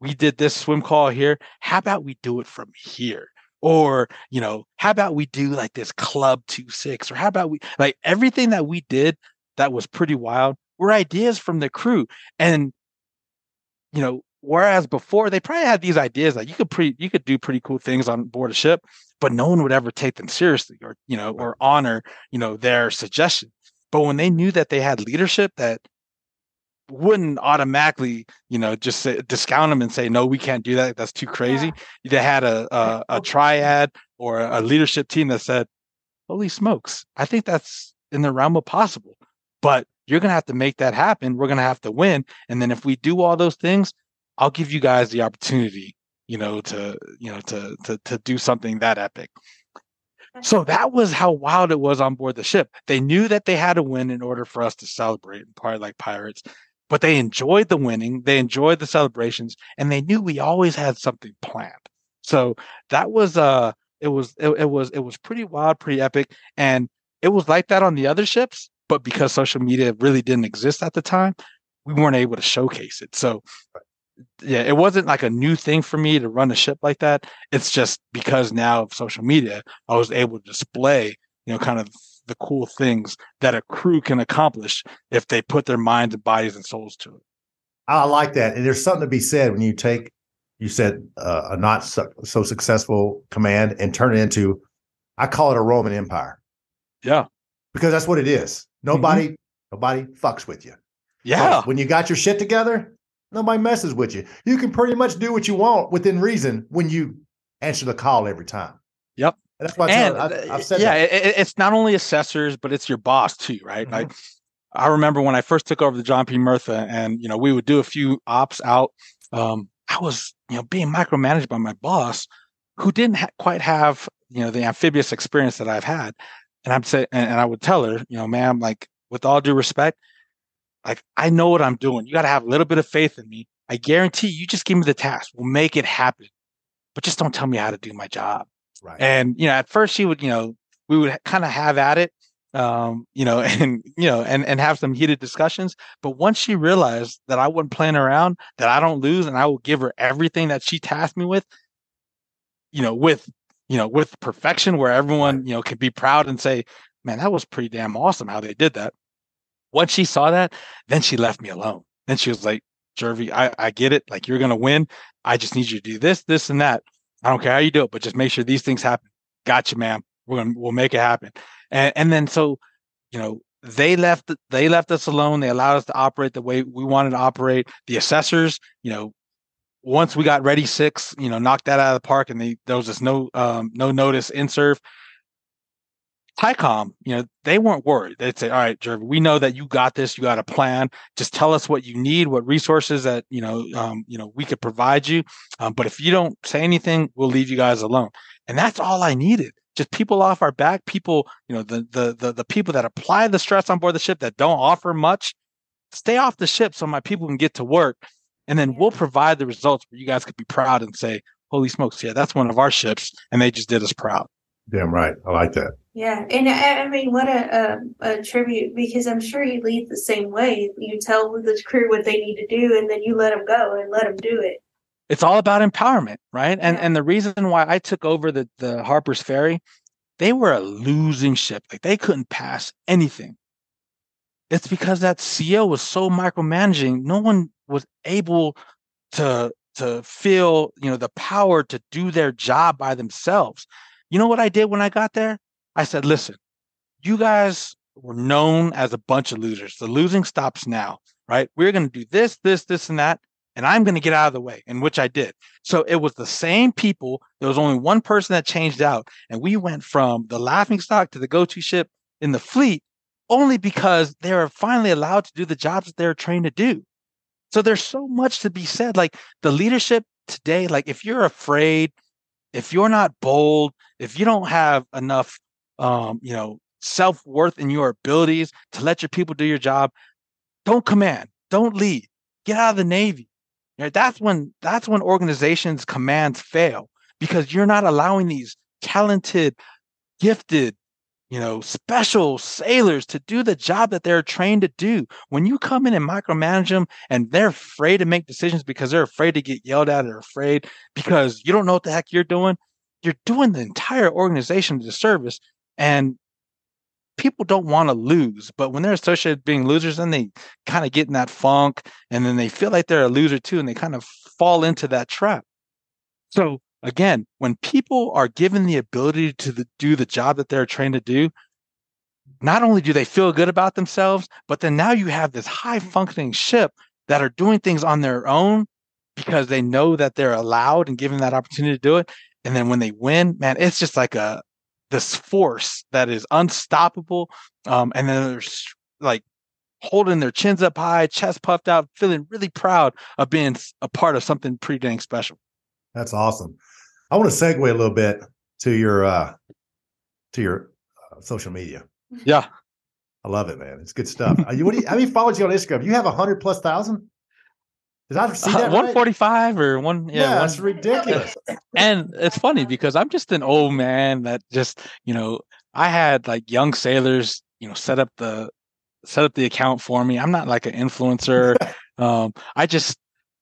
we did this swim call here. How about we do it from here? Or, you know, how about we do like this club two six? Or how about we like everything that we did that was pretty wild were ideas from the crew. And, you know, whereas before they probably had these ideas like you could pre you could do pretty cool things on board a ship, but no one would ever take them seriously or, you know, or honor, you know, their suggestion. But when they knew that they had leadership that wouldn't automatically, you know, just say, discount them and say, no, we can't do that. That's too crazy. Yeah. They had a, a a triad or a leadership team that said, holy smokes, I think that's in the realm of possible, but you're going to have to make that happen. We're going to have to win. And then if we do all those things, I'll give you guys the opportunity, you know, to, you know, to, to, to do something that epic. So that was how wild it was on board the ship. They knew that they had to win in order for us to celebrate and party like pirates, but they enjoyed the winning. They enjoyed the celebrations, and they knew we always had something planned. So that was, uh, it was, it, it was, it was pretty wild, pretty epic. And it was like that on the other ships, but because social media really didn't exist at the time, we weren't able to showcase it. So yeah, it wasn't like a new thing for me to run a ship like that. It's just because now of social media, I was able to display, you know, kind of the cool things that a crew can accomplish if they put their minds and bodies and souls to it. I like that. And there's something to be said when you take, you said, uh, a not so, so successful command and turn it into, I call it a Roman Empire. Yeah. Because that's what it is. Nobody, mm-hmm. nobody fucks with you. Yeah. But when you got your shit together, nobody messes with you. You can pretty much do what you want within reason when you answer the call every time. Yep. And that's why I've, I've said yeah, it, it's not only assessors, but it's your boss too, right? Mm-hmm. Like I remember when I first took over the John P. Murtha, and you know, we would do a few ops out. Um, I was, you know, being micromanaged by my boss, who didn't ha- quite have, you know, the amphibious experience that I've had. And I'd say, and, and I would tell her, you know, ma'am, like with all due respect, like, I know what I'm doing. You got to have a little bit of faith in me. I guarantee you, just give me the task. We'll make it happen. But just don't tell me how to do my job. Right. And, you know, at first she would, you know, we would kind of have at it, um, you know, and, you know, and, and have some heated discussions. But once she realized that I wasn't playing around, that I don't lose, and I will give her everything that she tasked me with, you know, with, you know, with perfection, where everyone, you know, could be proud and say, man, that was pretty damn awesome how they did that. Once she saw that, then she left me alone. Then she was like, Jervy, I, I get it. Like, you're going to win. I just need you to do this, this, and that. I don't care how you do it, but just make sure these things happen. Gotcha, ma'am. We're gonna, we'll make it happen. And and then so, you know, they left they left us alone. They allowed us to operate the way we wanted to operate. The assessors, you know, once we got ready six, you know, knocked that out of the park, and they, there was just no um, no notice in serve. Tycom, you know, they weren't worried. They'd say, all right, Jervy, we know that you got this. You got a plan. Just tell us what you need, what resources that, you know, um, you know, we could provide you. Um, but if you don't say anything, we'll leave you guys alone. And that's all I needed. Just people off our back, people, you know, the the the, the people that apply the stress on board the ship that don't offer much, stay off the ship so my people can get to work. And then we'll provide the results where you guys could be proud and say, holy smokes, yeah, that's one of our ships. And they just did us proud. Damn right. I like that. Yeah. And I, I mean, what a, a, a tribute, because I'm sure you lead the same way. You tell the crew what they need to do, and then you let them go and let them do it. It's all about empowerment, right? And yeah. and the reason why I took over the, the Harper's Ferry, they were a losing ship. Like, they couldn't pass anything. It's because that C O was so micromanaging. No one was able to, to feel, you know, the power to do their job by themselves. You know what I did when I got there? I said, listen, you guys were known as a bunch of losers. The losing stops now, right? We're going to do this, this, this, and that, and I'm going to get out of the way, and which I did. So it was the same people. There was only one person that changed out, and we went from the laughing stock to the go-to ship in the fleet only because they were finally allowed to do the jobs that they were trained to do. So there's so much to be said. Like, the leadership today, like, if you're afraid, if you're not bold, if you don't have enough, um, you know, self-worth in your abilities to let your people do your job, don't command, don't lead, get out of the Navy. You know, that's when that's when organizations' commands fail, because you're not allowing these talented, gifted, you know, special sailors to do the job that they're trained to do. When you come in and micromanage them, and they're afraid to make decisions because they're afraid to get yelled at, or afraid because you don't know what the heck you're doing, you're doing the entire organization a disservice. And people don't want to lose, but when they're associated with being losers, then they kind of get in that funk, and then they feel like they're a loser too, and they kind of fall into that trap. So Again, when people are given the ability to the, do the job that they're trained to do, not only do they feel good about themselves, but then now you have this high functioning ship that are doing things on their own because they know that they're allowed and given that opportunity to do it. And then when they win, man, it's just like a this force that is unstoppable. Um, and then they're like holding their chins up high, chest puffed out, feeling really proud of being a part of something pretty dang special. That's awesome. I want to segue a little bit to your uh, to your uh, social media. Yeah, I love it, man. It's good stuff. Are you, what do you, how many followers you on Instagram? You have a hundred plus thousand. Did I see that? Uh, right? one forty-five or one? Yeah, yeah one, that's ridiculous. And it's funny because I'm just an old man that just, you know, I had like young sailors, you know, set up the set up the account for me. I'm not like an influencer. um, I just,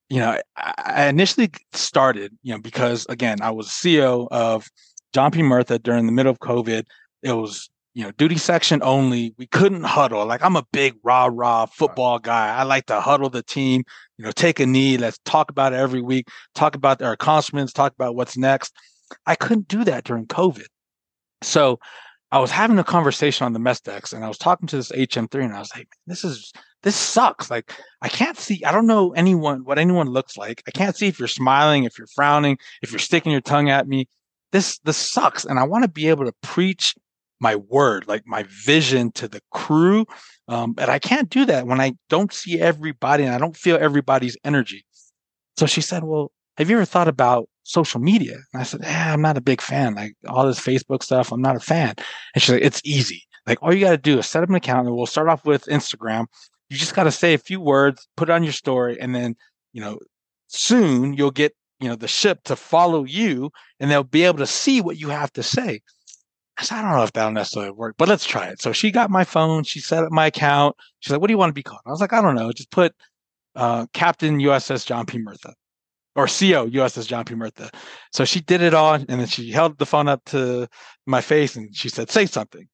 you know, I, I initially started, you know, because again, I was C E O of John P. Murtha during the middle of COVID. It was, you know, duty section only. We couldn't huddle. Like, I'm a big rah rah football guy. I like to huddle the team, you know, take a knee. Let's talk about it every week, talk about our accomplishments, talk about what's next. I couldn't do that during COVID. So I was having a conversation on the mess decks and I was talking to this H M three and I was like, this is, this sucks. Like, I can't see, I don't know anyone, what anyone looks like. I can't see if you're smiling, if you're frowning, if you're sticking your tongue at me. This, this sucks. And I want to be able to preach my word, like my vision to the crew. Um, but I can't do that when I don't see everybody and I don't feel everybody's energy. So she said, well, have you ever thought about social media? And I said, eh, I'm not a big fan. Like all this Facebook stuff, I'm not a fan. And she's like, it's easy. Like all you got to do is set up an account and we'll start off with Instagram. You just got to say a few words, put it on your story. And then, you know, soon you'll get, you know, the ship to follow you and they'll be able to see what you have to say. I said, I don't know if that'll necessarily work, but let's try it. So she got my phone. She set up my account. She's like, what do you want to be called? I was like, I don't know. Just put uh, Captain U S S John P. Murtha or C O U S S John P. Murtha. So she did it all. And then she held the phone up to my face and she said, say something.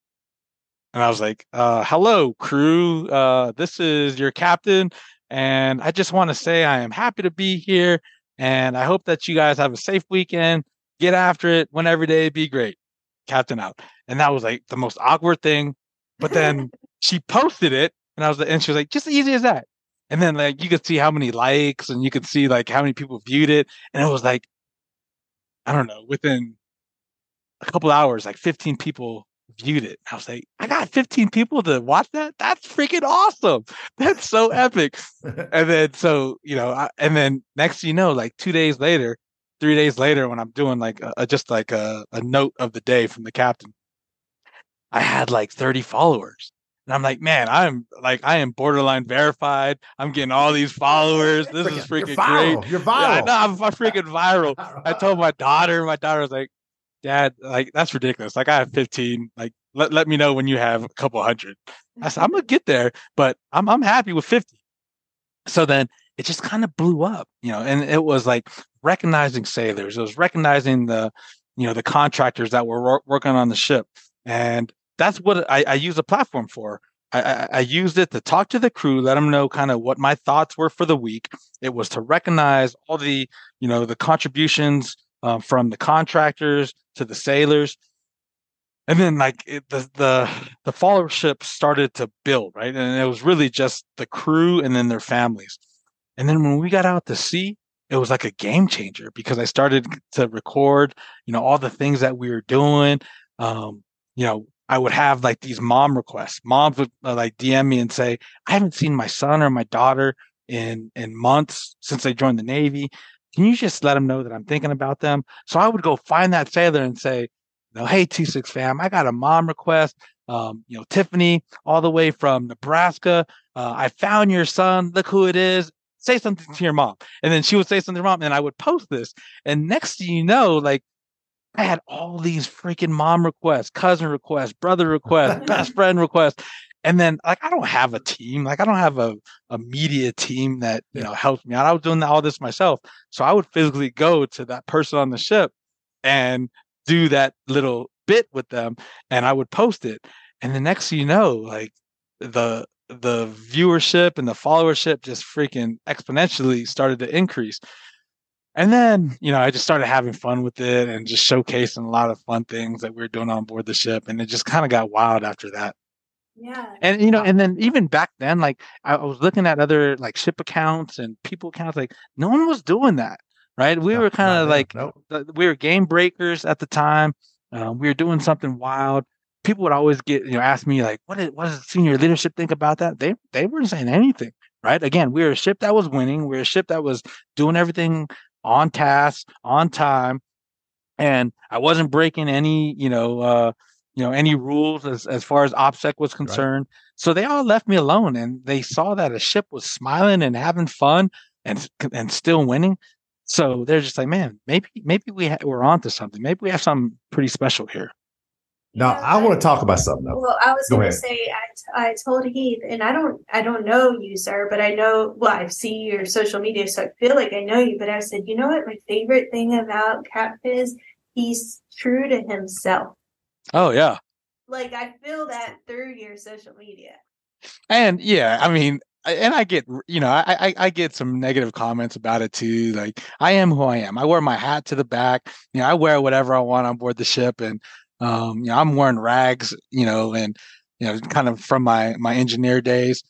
And I was like, uh, hello, crew. Uh, this is your captain. And I just want to say I am happy to be here. And I hope that you guys have a safe weekend. Get after it. Win every day. Be great. Captain out. And that was like the most awkward thing, but then she posted it and I was like, and she was like, just as easy as that. And then like you could see how many likes and you could see like how many people viewed it, and it was like, I don't know, within a couple hours like fifteen people viewed it. I was like, I got fifteen people to watch that. That's freaking awesome. That's so epic. And then so, you know, I, and then next you know, like two days later Three days later, when I'm doing like a, just like a, a note of the day from the captain, I had like thirty followers. And I'm like, man, I'm like, I am borderline verified. I'm getting all these followers. This freaking, is freaking you're viral. great. You're viral. Yeah, no, I'm, I'm freaking viral. I told my daughter, my daughter was like, Dad, like, that's ridiculous. Like, I have fifteen. Like, let, let me know when you have a couple hundred. I said, I'm going to get there, but I'm I'm happy with fifty. So then it just kind of blew up, you know, and it was like recognizing sailors. It was recognizing the, you know, the contractors that were wor- working on the ship. And that's what I, I use a platform for. I, I, I used it to talk to the crew, let them know kind of what my thoughts were for the week. It was to recognize all the, you know, the contributions um, from the contractors to the sailors. And then like it, the, the, the followership started to build, right? And it was really just the crew and then their families. And then when we got out to sea, it was like a game changer because I started to record, you know, all the things that we were doing. Um, you know, I would have like these mom requests. Moms would uh, like D M me and say, I haven't seen my son or my daughter in, in months since they joined the Navy. Can you just let them know that I'm thinking about them? So I would go find that sailor and say, you know, hey, T six fam, I got a mom request. Um, you know, Tiffany all the way from Nebraska. Uh, I found your son. Look who it is. Say something to your mom. And then she would say something to her mom and I would post this. And next thing you know, like I had all these freaking mom requests, cousin requests, brother requests, best friend requests. And then like, I don't have a team. Like I don't have a, a media team that, you know, helps me out. I was doing all this myself. So I would physically go to that person on the ship and do that little bit with them. And I would post it. And the next thing you know, like the, the viewership and the followership just freaking exponentially started to increase. And then, you know, I just started having fun with it and just showcasing a lot of fun things that we were doing on board the ship. And it just kind of got wild after that. Yeah. And, you know, and then even back then, like I was looking at other like ship accounts and people accounts, like no one was doing that. Right. We no, were kind of no, like no. we were game breakers at the time. Um, we were doing something wild. People would always get, you know, ask me like, what is, what does senior leadership think about that? They they weren't saying anything. Right. Again, we were a ship that was winning. We were a ship that was doing everything on task, on time, and I wasn't breaking any, you know, uh, you know, any rules as, as far as OPSEC was concerned. Right. So they all left me alone, and they saw that a ship was smiling and having fun and and still winning. So they're just like, man, maybe maybe we ha- we're onto something. Maybe we have something pretty special here. Now yeah, I want to talk about something though. Well, I was Go gonna ahead. say I, I told Heath, and I don't I don't know you, sir, but I know well, I've seen your social media, so I feel like I know you, but I said, you know what my favorite thing about Captain is? He's true to himself. Oh yeah. Like I feel that through your social media. And yeah, I mean and I get, you know, I, I I get some negative comments about it too. Like I am who I am. I wear my hat to the back, you know, I wear whatever I want on board the ship, and Um, you know, I'm wearing rags, you know, and, you know, kind of from my, my engineer days,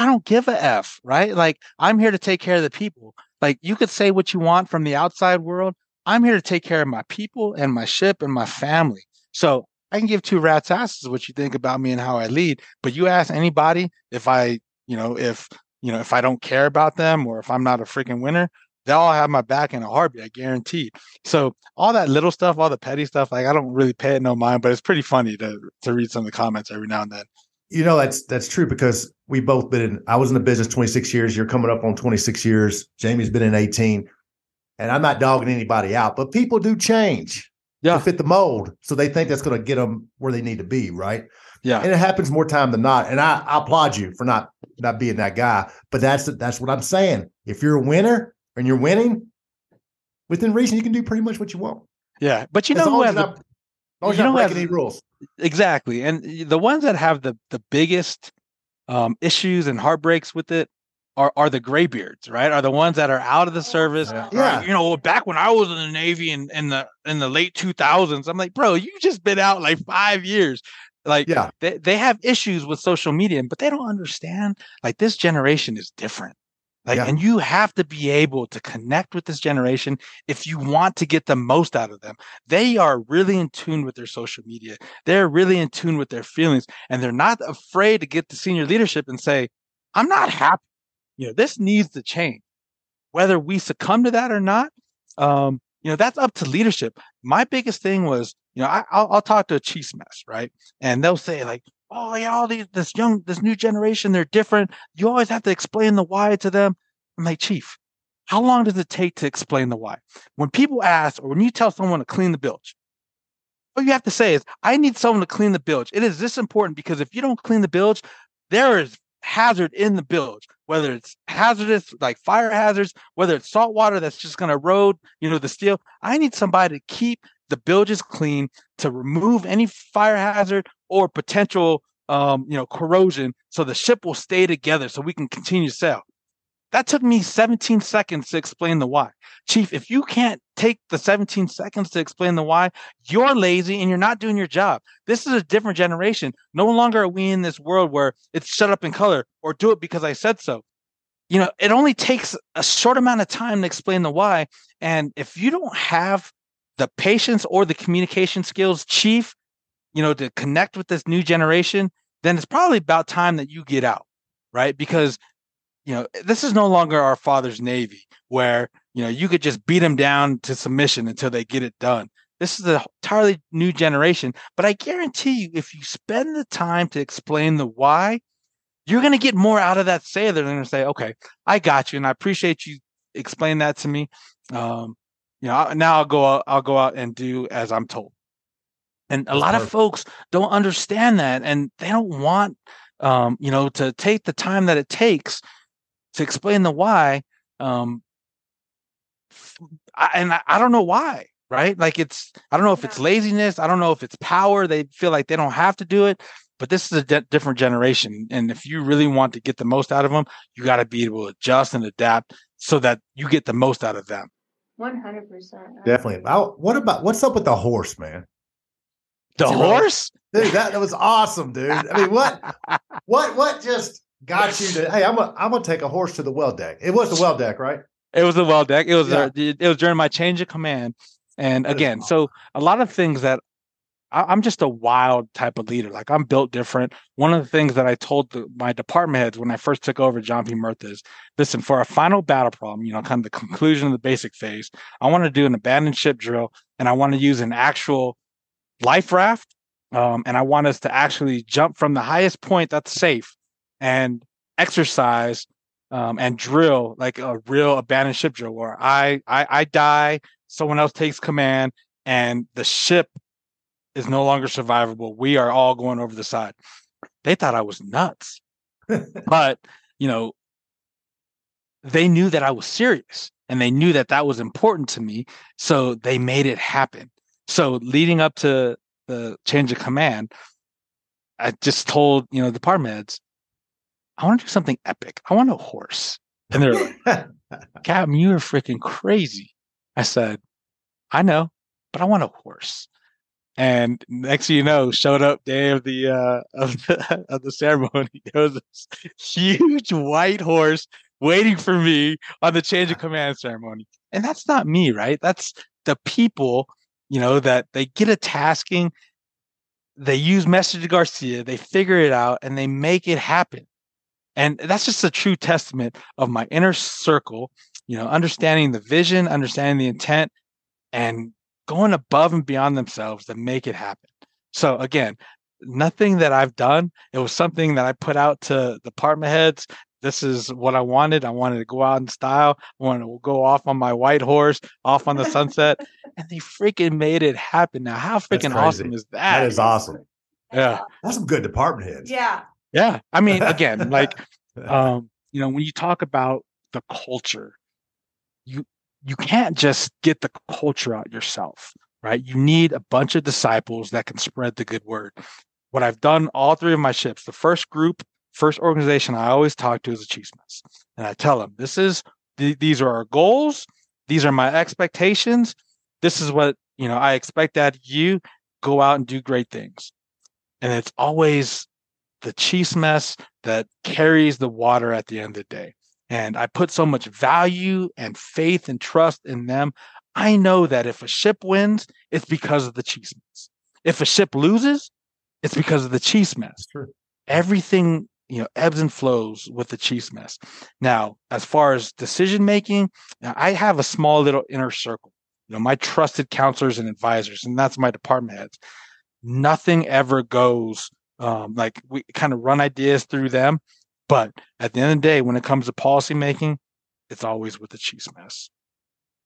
I don't give a F, right? Like I'm here to take care of the people. Like you could say what you want from the outside world. I'm here to take care of my people and my ship and my family. So I can give two rat's asses what you think about me and how I lead, but you ask anybody if I, you know, if, you know, if I don't care about them or if I'm not a freaking winner, they'll all have my back in a heartbeat, I guarantee. So all that little stuff, all the petty stuff, like I don't really pay it no mind, but it's pretty funny to to read some of the comments every now and then. You know, that's that's true because we both been in, I was in the business twenty-six years. You're coming up on twenty-six years. Jamie's been in eighteen. And I'm not dogging anybody out, but people do change yeah. to fit the mold. So they think that's going to get them where they need to be, right? Yeah. And it happens more time than not. And I, I applaud you for not, not being that guy. But that's that's what I'm saying. If you're a winner, and you're winning, within reason, you can do pretty much what you want. Yeah, but you as know who has not, the, you know breaking any rules. Exactly, and the ones that have the the biggest um, issues and heartbreaks with it are are the graybeards, right? Are the ones that are out of the service. Yeah, yeah. You know, back when I was in the Navy in, in the in the late two thousands, I'm like, bro, you just been out like five years. Like, yeah. they they have issues with social media, but they don't understand. Like, this generation is different. Like, yeah. And you have to be able to connect with this generation if you want to get the most out of them. They are really in tune with their social media. They're really in tune with their feelings, and they're not afraid to get to senior leadership and say, I'm not happy. You know, this needs to change. Whether we succumb to that or not, um, you know, that's up to leadership. My biggest thing was, you know, I, I'll, I'll talk to a chief's mess, right? And they'll say like, oh yeah, all these this young, this new generation, they're different. You always have to explain the why to them. I'm like, Chief, how long does it take to explain the why? When people ask, or when you tell someone to clean the bilge, what you have to say is, I need someone to clean the bilge. It is this important because if you don't clean the bilge, there is hazard in the bilge, whether it's hazardous, like fire hazards, whether it's salt water that's just going to erode, you know, the steel. I need somebody to keep the bilge is clean, to remove any fire hazard or potential, um, you know, corrosion, so the ship will stay together, so we can continue to sail. That took me seventeen seconds to explain the why. Chief, if you can't take the seventeen seconds to explain the why, you're lazy and you're not doing your job. This is a different generation. No longer are we in this world where it's shut up in color or do it because I said so. You know, it only takes a short amount of time to explain the why. And if you don't have the patience or the communication skills, Chief, you know, to connect with this new generation, then it's probably about time that you get out, right? Because, you know, this is no longer our father's Navy where, you know, you could just beat them down to submission until they get it done. This is an entirely new generation. But I guarantee you, if you spend the time to explain the why, you're going to get more out of that sailor than to say, okay, I got you. And I appreciate you explain that to me. Um, You know, now I'll go out, I'll go out and do as I'm told. And a lot of folks don't understand that, and they don't want, um, you know, to take the time that it takes to explain the why. Um, I, and I, I don't know why, right? Like it's, I don't know if it's laziness. I don't know if it's power. They feel like they don't have to do it, but this is a de- different generation. And if you really want to get the most out of them, you got to be able to adjust and adapt so that you get the most out of them. one hundred percent. Definitely. I, what about, what's up with the horse, man? The horse? Dude, that, that was awesome, dude. I mean, what, what, what just got you to, hey, I'm going I'm going to take a horse to the well deck. It was the well deck, right? It was the well deck. It was, yeah. a, it was during my change of command. And that again, awesome. So a lot of things that I, I'm just a wild type of leader. Like I'm built different. One of the things that I told the, my department heads when I first took over John P. Murtha is, listen, for our final battle problem, you know, kind of the conclusion of the basic phase, I want to do an abandoned ship drill, and I want to use an actual life raft, um, and I want us to actually jump from the highest point that's safe and exercise um, and drill like a real abandoned ship drill where I, I I die, someone else takes command, and the ship is no longer survivable. We are all going over the side. They thought I was nuts, but you know, they knew that I was serious, and they knew that that was important to me, so they made it happen. So leading up to the change of command, I just told, you know, department heads, I want to do something epic. I want a horse. And they're like, Captain, you are freaking crazy. I said, I know, but I want a horse. And next thing you know, showed up day of the uh, of the of the ceremony. There was this huge white horse waiting for me on the change of command ceremony. And that's not me, right? That's the people. You know, that they get a tasking, they use Messenger Garcia, they figure it out, and they make it happen. And that's just a true testament of my inner circle, you know, understanding the vision, understanding the intent, and going above and beyond themselves to make it happen. So again, nothing that I've done, it was something that I put out to department heads. This is what I wanted. I wanted to go out in style. I wanted to go off on my white horse, off on the sunset. And they freaking made it happen. Now, how freaking awesome is that? That is awesome. Yeah. That's some good department heads. Yeah. Yeah. I mean, again, like, um, you know, when you talk about the culture, you you can't just get the culture out yourself, right? You need a bunch of disciples that can spread the good word. What I've done all three of my ships, the first group, first organization I always talk to is achievements. And I tell them, this is, th- these are our goals. These are my expectations. This is what, you know, I expect that you go out and do great things. And it's always the chief's mess that carries the water at the end of the day. And I put so much value and faith and trust in them. I know that if a ship wins, it's because of the chief's mess. If a ship loses, it's because of the chief's mess. Sure. Everything, you know, ebbs and flows with the chief's mess. Now, as far as decision making, I have a small little inner circle, you know, my trusted counselors and advisors, and that's my department heads. Nothing ever goes um, like we kind of run ideas through them. But at the end of the day, when it comes to policy making, it's always with the chief's mess.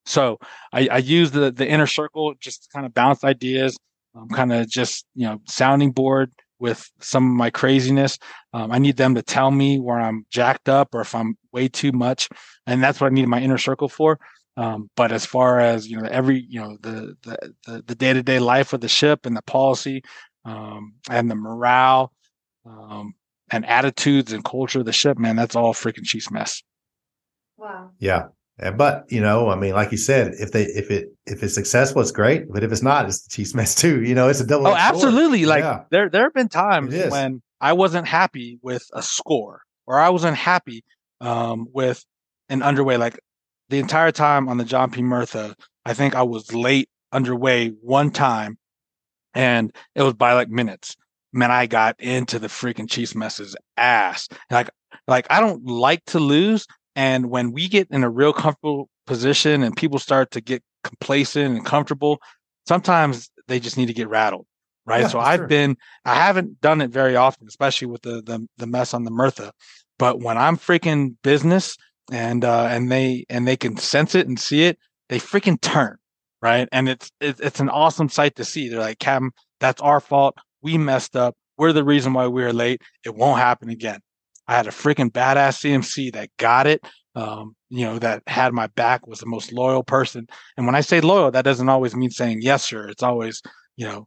So I, I use the, the inner circle just to kind of bounce ideas, um, kind of just, you know, sounding board with some of my craziness. Um, I need them to tell me where I'm jacked up or if I'm way too much. And that's what I need my inner circle for. Um, but as far as, you know, every, you know, the, the, the, the day-to-day life of the ship and the policy, um, and the morale, um, and attitudes and culture of the ship, man, that's all freaking chief's mess. Wow. Yeah. But, you know, I mean, like you said, if they, if it, if it's successful, it's great. But if it's not, it's the chief's mess too. You know, it's a double. Oh, absolutely. Score. Like yeah. there, there have been times when I wasn't happy with a score or I wasn't happy um, with an underway. Like the entire time on the John P. Murtha, I think I was late underway one time, and it was by like minutes. Man, I got into the freaking chief's mess's ass. Like, like I don't like to lose. And when we get in a real comfortable position and people start to get complacent and comfortable, sometimes they just need to get rattled, right? Yeah, so I've sure. been, I haven't done it very often, especially with the the, the mess on the Murtha. But when I'm freaking business and uh, and they and they can sense it and see it, they freaking turn, right? And it's it, it's an awesome sight to see. They're like, Captain, that's our fault. We messed up. We're the reason why we were late. It won't happen again. I had a freaking badass C M C that got it, um, you know, that had my back, was the most loyal person. And when I say loyal, that doesn't always mean saying yes, sir. It's always, you know,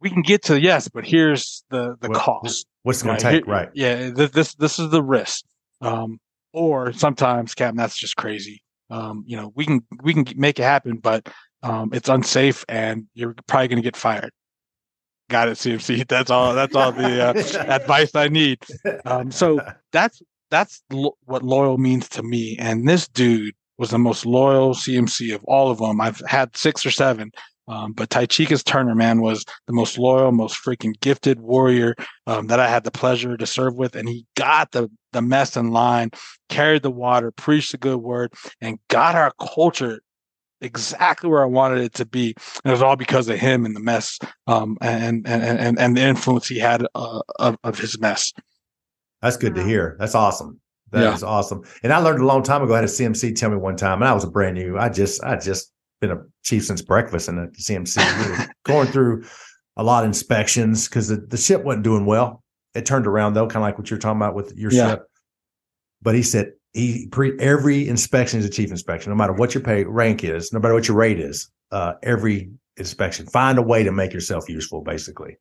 we can get to yes, but here's the the what, cost. What's it going to take, here, right? Yeah, this this is the risk. Um, or sometimes, Captain, that's just crazy. um, you know, we can we can make it happen, but um, it's unsafe and you're probably going to get fired. Got it, C M C. That's all. That's all the uh, advice I need. Um, so that's that's lo- what loyal means to me. And this dude was the most loyal C M C of all of them. I've had six or seven, um, but Taichika's Turner, man, was the most loyal, most freaking gifted warrior um, that I had the pleasure to serve with. And he got the the mess in line, carried the water, preached the good word, and got our culture exactly where I wanted it to be. And it was all because of him and the mess, um, and, and, and, and the influence he had uh, of, of his mess. That's good to hear. That's awesome. That yeah. is awesome. And I learned a long time ago, I had a C M C tell me one time, and I was a brand new, I just, I just been a chief since breakfast in a C M C, we were going through a lot of inspections because the, the ship wasn't doing well. It turned around though, kind of like what you're talking about with your yeah. ship. But he said, He pre- every inspection is a chief inspection, no matter what your pay rank is, no matter what your rate is. Uh, every inspection, find a way to make yourself useful, basically.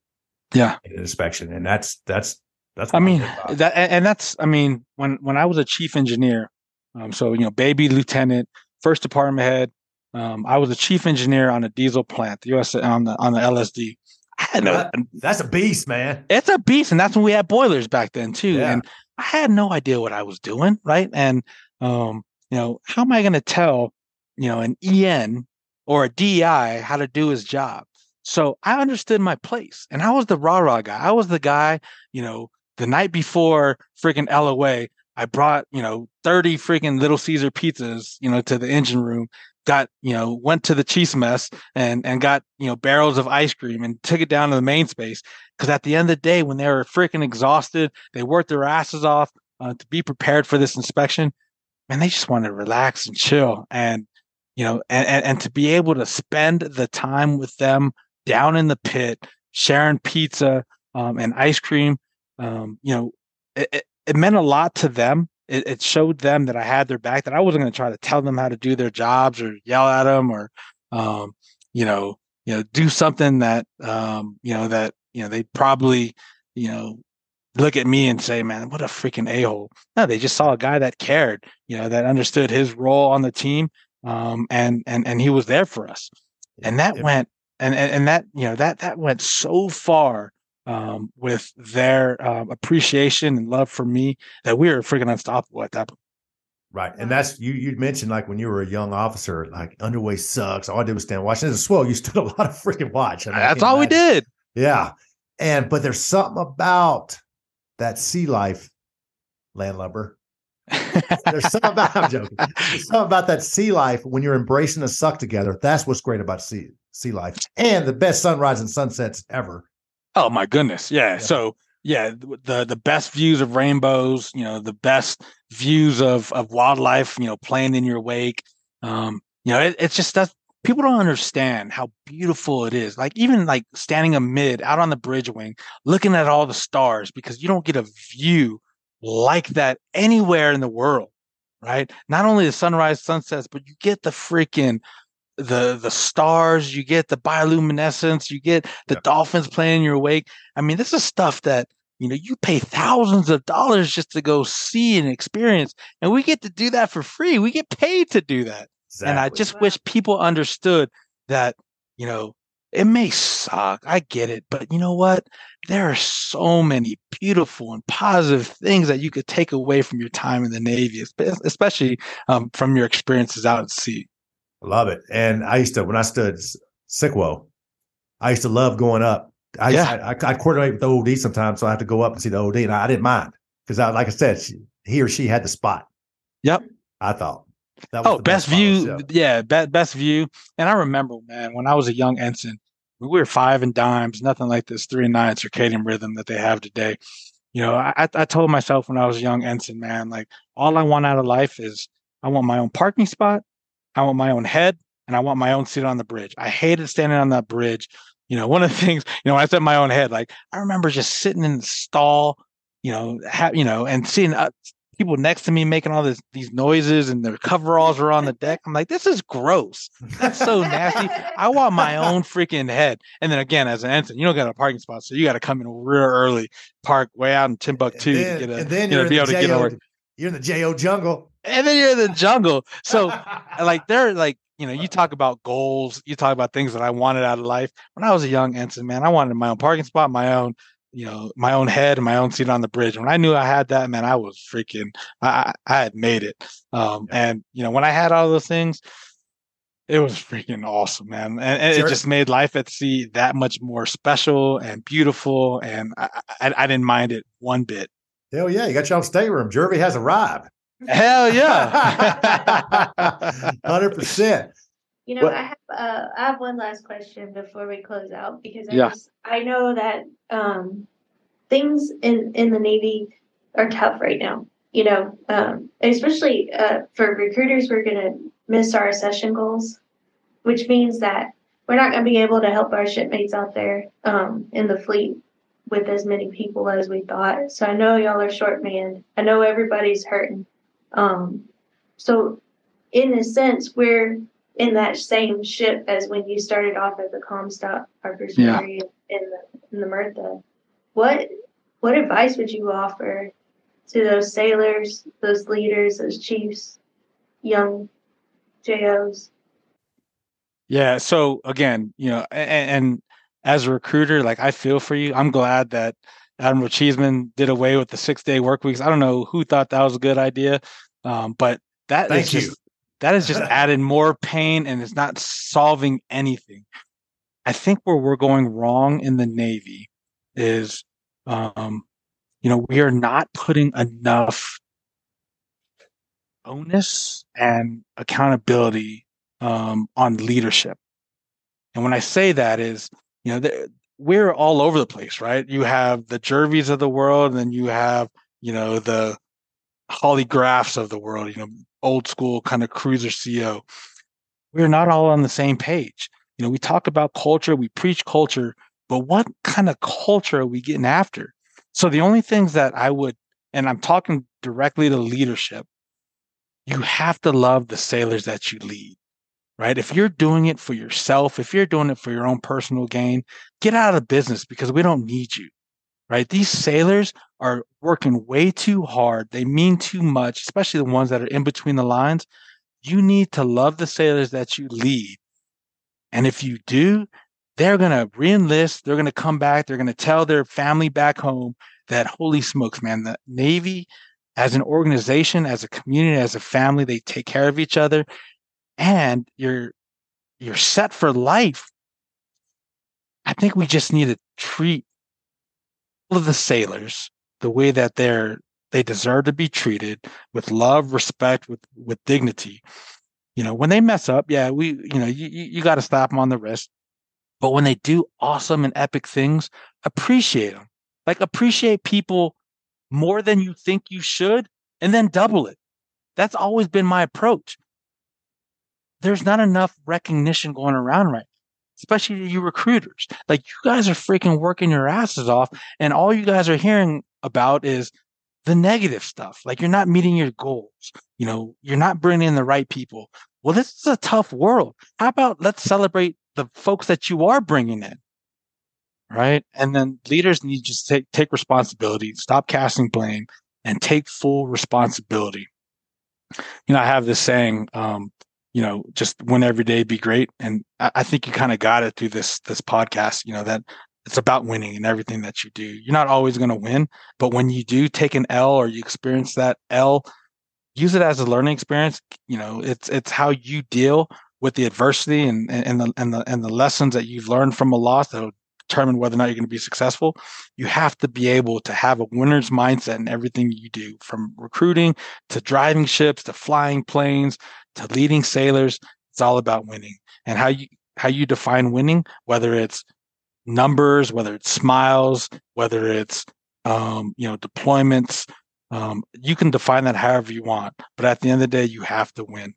Yeah, in an inspection, and that's that's that's. What I mean, that and that's I mean, when when I was a chief engineer, um, so you know, baby lieutenant, first department head, um, I was a chief engineer on a diesel plant, the U S on the on the L S D. I had no, that, that's a beast, man. It's a beast, and that's when we had boilers back then too, yeah. and. I had no idea what I was doing, right? And, um, you know, how am I going to tell, you know, an E N or a D I how to do his job? So I understood my place, and I was the rah-rah guy. I was the guy, you know, the night before freaking L O A, I brought, you know, thirty freaking Little Caesar pizzas, you know, to the engine room, got, you know, went to the cheese mess and, and got, you know, barrels of ice cream and took it down to the main space. Because at the end of the day, when they were freaking exhausted, they worked their asses off uh, to be prepared for this inspection. Man, they just wanted to relax and chill. And, you know, and, and, and to be able to spend the time with them down in the pit, sharing pizza um, and ice cream, um, you know, it, it, it meant a lot to them. It, it showed them that I had their back, that I wasn't going to try to tell them how to do their jobs or yell at them or, um, you know, you know, do something that, um, you know, that, you know, they probably, you know, look at me and say, man, what a freaking a-hole. No, they just saw a guy that cared, you know, that understood his role on the team. Um, and, and, and he was there for us. And that yeah. went, and, and, and that, you know, that, that went so far, um, with their, um, appreciation and love for me that we were freaking unstoppable at that point. Right. And that's, you, you mentioned like when you were a young officer, like underway sucks. All I did was stand watch. As a swell, you stood a lot of freaking watch. I mean, that's all imagine. We did. Yeah. And, but there's something about that sea life, landlubber. There's something about, I'm joking. There's something about that sea life when you're embracing the suck together. That's what's great about sea, sea life and the best sunrise and sunsets ever. Oh my goodness. Yeah. yeah. So yeah, the, the best views of rainbows, you know, the best views of, of wildlife, you know, playing in your wake. Um, you know, it, it's just that's, people don't understand how beautiful it is. Like even like standing amid out on the bridge wing, looking at all the stars, because you don't get a view like that anywhere in the world, right? Not only the sunrise, sunsets, but you get the freaking the the stars, you get the bioluminescence, you get the yeah. dolphins playing in your wake. I mean, this is stuff that, you know, you pay thousands of dollars just to go see and experience, and we get to do that for free. We get paid to do that. Exactly. And I just wish people understood that, you know, it may suck. I get it. But you know what? There are so many beautiful and positive things that you could take away from your time in the Navy, especially um, from your experiences out at sea. I love it. And I used to, when I stood S W O, I used to love going up. I used yeah. to, I, I coordinate with the O D sometimes, so I have to go up and see the O D. And I, I didn't mind because, I, like I said, she, he or she had the spot. Yep. I thought. Oh, best, best view. Yeah, be- best view. And I remember, man, when I was a young ensign, we were five and dimes, nothing like this three and nine circadian rhythm that they have today. You know, I, I told myself when I was a young ensign, man, like all I want out of life is I want my own parking spot. I want my own head and I want my own seat on the bridge. I hated standing on that bridge. You know, one of the things, you know, when I said my own head, like I remember just sitting in the stall, you know, ha- you know, and seeing uh, people next to me making all this, these noises and their coveralls were on the deck. I'm like, this is gross. That's so nasty. I want my own freaking head. And then again, as an ensign, you don't got a parking spot. So you got to come in real early, park way out in Timbuktu. And then, to get a, and then you know, you're, be in able to get over. You're in the J O jungle. and then you're in the jungle. So like, they're like, you know, you talk about goals, you talk about things that I wanted out of life. When I was a young ensign, man, I wanted my own parking spot, my own, you know, my own head and my own seat on the bridge. When I knew I had that, man, I was freaking, I, I had made it. Um, yeah. And, you know, when I had all those things, it was freaking awesome, man. And, and sure. It just made life at sea that much more special and beautiful. And I, I, I didn't mind it one bit. Hell yeah. You got your own stateroom. Jervy has arrived. Hell yeah. one hundred percent. You know, but, I have uh, I have one last question before we close out, because I, yeah. just, I know that um, things in, in the Navy are tough right now. You know, um, especially uh, for recruiters, we're going to miss our accession goals, which means that we're not going to be able to help our shipmates out there um, in the fleet with as many people as we thought. So I know y'all are short-manned. I know everybody's hurting. Um, so in a sense, we're in that same ship as when you started off at the Comstock, Harper's Ferry, yeah. in the in the Murtha. What what advice would you offer to those sailors, those leaders, those chiefs, young J Os? Yeah. So again, you know, and, and as a recruiter, like, I feel for you. I'm glad that Admiral Cheeseman did away with the six day work weeks. I don't know who thought that was a good idea, um, but that Thank is you. just that is just adding more pain, and it's not solving anything. I think where we're going wrong in the Navy is, um, you know, we are not putting enough onus and accountability um, on leadership. And when I say that is, you know, th- we're all over the place, right? You have the Jervys of the world, and then you have, you know, the Holly Graphs of the world, you know, old school kind of cruiser C O. We're not all on the same page. You know, we talk about culture, we preach culture, but what kind of culture are we getting after? So the only things that I would, and I'm talking directly to leadership, you have to love the sailors that you lead, right? If you're doing it for yourself, if you're doing it for your own personal gain, get out of business, because we don't need you, right? These sailors are working way too hard. They mean too much, especially the ones that are in between the lines. You need to love the sailors that you lead. And if you do, they're going to re-enlist. They're going to come back. They're going to tell their family back home that, holy smokes, man, the Navy, as an organization, as a community, as a family, they take care of each other. And you're you're set for life. I think we just need to treat all of the sailors the way that they're they deserve to be treated, with love, respect, with with dignity. You know, when they mess up, yeah, we you know you you got to stop them on the wrist. But when they do awesome and epic things, appreciate them. Like, appreciate people more than you think you should, and then double it. That's always been my approach. There's not enough recognition going around right now, especially to you recruiters. Like, you guys are freaking working your asses off, and all you guys are hearing about is the negative stuff. Like, you're not meeting your goals. You know, you're not bringing in the right people. Well, this is a tough world. How about let's celebrate the folks that you are bringing in, right? And then leaders need to just take, take responsibility, stop casting blame, and take full responsibility. You know, I have this saying, um, you know, just win every day, be great. And I, I think you kind of got it through this, this podcast, you know, that it's about winning in everything that you do. You're not always going to win, but when you do take an L, or you experience that L, use it as a learning experience. You know, it's, it's how you deal with the adversity and, and the, and the, and the lessons that you've learned from a loss that'll determine whether or not you're going to be successful. You have to be able to have a winner's mindset in everything you do, from recruiting to driving ships, to flying planes, to leading sailors. It's all about winning, and how you, how you define winning, whether it's numbers, whether it's smiles, whether it's, um, you know, deployments, um, you can define that however you want, but at the end of the day, you have to win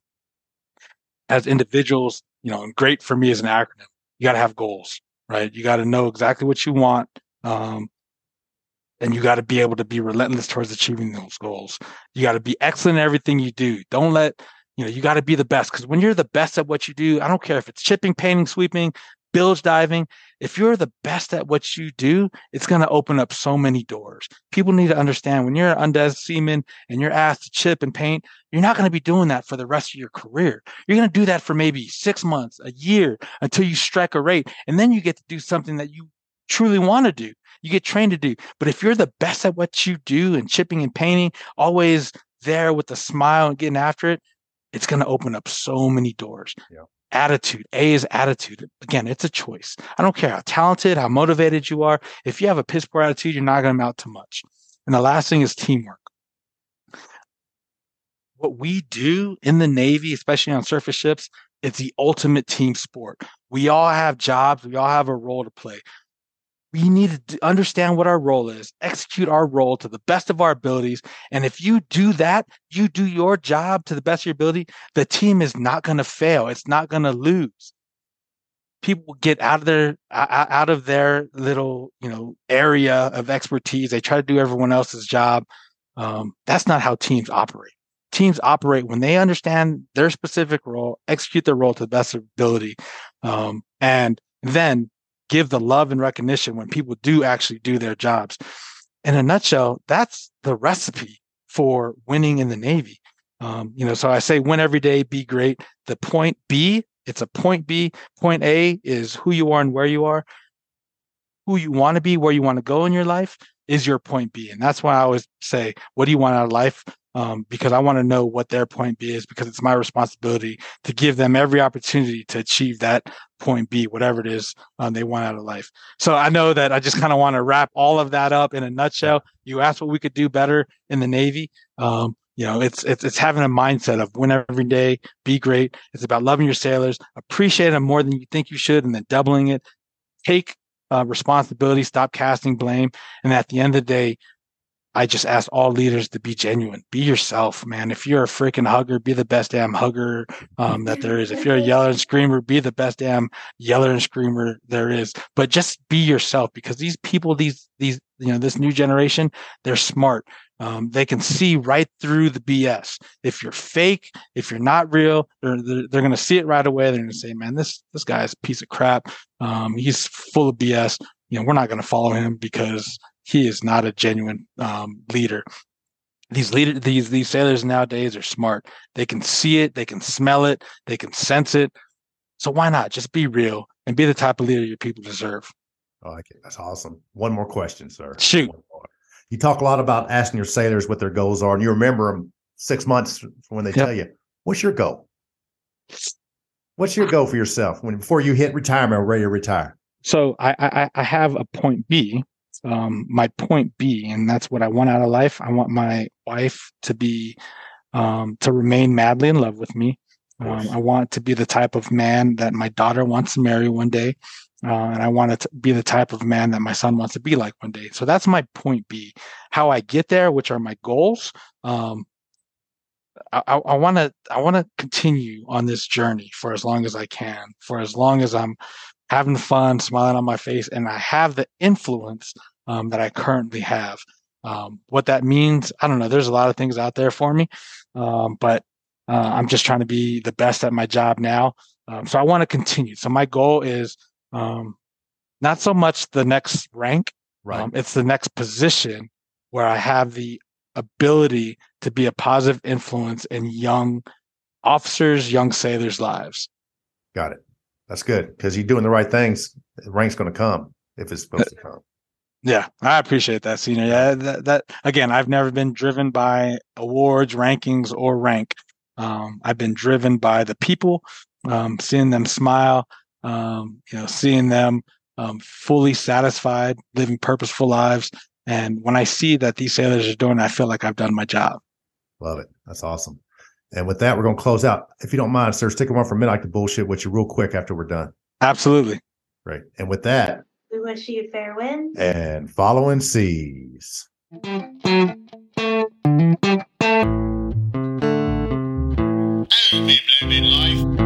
as individuals. You know, and great for me is an acronym. You got to have goals, right? You got to know exactly what you want. Um, And you got to be able to be relentless towards achieving those goals. You got to be excellent in everything you do. Don't let, you know, you got to be the best. Because when you're the best at what you do, I don't care if it's chipping, painting, sweeping, bilge diving, If you're the best at what you do, it's going to open up so many doors. People need to understand when you're an undead seaman and you're asked to chip and paint, you're not going to be doing that for the rest of your career. You're going to do that for maybe six months, a year, until you strike a rate. And then you get to do something that you truly want to do. You get trained to do. But if you're the best at what you do and chipping and painting, always there with a smile and getting after it, it's going to open up so many doors. Yeah. Attitude. A is attitude. Again, it's a choice. I don't care how talented, how motivated you are. If you have a piss poor attitude, you're not going to amount to much. And the last thing is teamwork. What we do in the Navy, especially on surface ships, it's the ultimate team sport. We all have jobs. We all have a role to play. We need to understand what our role is, execute our role to the best of our abilities. And if you do that, you do your job to the best of your ability, the team is not going to fail. It's not going to lose. People get out of their out of their little, you know, area of expertise. They try to do everyone else's job. Um, that's not how teams operate. Teams operate when they understand their specific role, execute their role to the best of their ability, um, and then give the love and recognition when people do actually do their jobs. In a nutshell, that's the recipe for winning in the Navy. Um, you know, so I say win every day, be great. The point B, it's a point B. Point A is who you are and where you are. Who you want to be, where you want to go in your life is your point B. And that's why I always say, what do you want out of life? Um, because I want to know what their point B is, because it's my responsibility to give them every opportunity to achieve that point B, whatever it is um, they want out of life. So I know that I just kind of want to wrap all of that up in a nutshell. You asked what we could do better in the Navy. Um, you know, it's, it's, it's having a mindset of win every day, be great. It's about loving your sailors, appreciate them more than you think you should, and then doubling it. Take uh, responsibility, stop casting blame. And at the end of the day, I just ask all leaders to be genuine. Be yourself, man. If you're a freaking hugger, be the best damn hugger um, that there is. If you're a yeller and screamer, be the best damn yeller and screamer there is. But just be yourself, because these people, these these you know, this new generation, they're smart. Um, they can see right through the B S. If you're fake, if you're not real, they're they're, they're going to see it right away. They're going to say, "Man, this this guy is a piece of crap. Um, he's full of B S. You know, we're not going to follow him because he is not a genuine um, leader." These leader, these these sailors nowadays are smart. They can see it, they can smell it, they can sense it. So why not just be real and be the type of leader your people deserve? I like it. That's awesome. One more question, sir. Shoot. You talk a lot about asking your sailors what their goals are, and you remember them six months from when they yep. tell you. What's your goal? What's your goal for yourself when before you hit retirement or ready to retire? So I I, I have a point B. Um, my point B, and that's what I want out of life. I want my wife to be, um, to remain madly in love with me. Um, I want to be the type of man that my daughter wants to marry one day. Uh, and I want to be the type of man that my son wants to be like one day. So that's my point B. How I get there, which are my goals. Um, I want to, I want to continue on this journey for as long as I can, for as long as I'm having fun, smiling on my face, and I have the influence um, that I currently have. Um, what that means, I don't know. There's a lot of things out there for me, um, but uh, I'm just trying to be the best at my job now. Um, so I want to continue. So my goal is um, not so much the next rank. Right. Um, it's the next position where I have the ability to be a positive influence in young officers, young sailors' lives. Got it. That's good, because you're doing the right things. The rank's going to come if it's supposed to come. Yeah, I appreciate that, Senior. Yeah, that, that again, I've never been driven by awards, rankings, or rank. Um, I've been driven by the people, um, seeing them smile, um, you know, seeing them um, fully satisfied, living purposeful lives. And when I see that these sailors are doing it, I feel like I've done my job. Love it. That's awesome. And with that, we're going to close out. If you don't mind, sir, stick around for a minute. I can bullshit with you real quick after we're done. Absolutely. Great. And with that, we wish you fair winds and following seas. I'll be blaming life.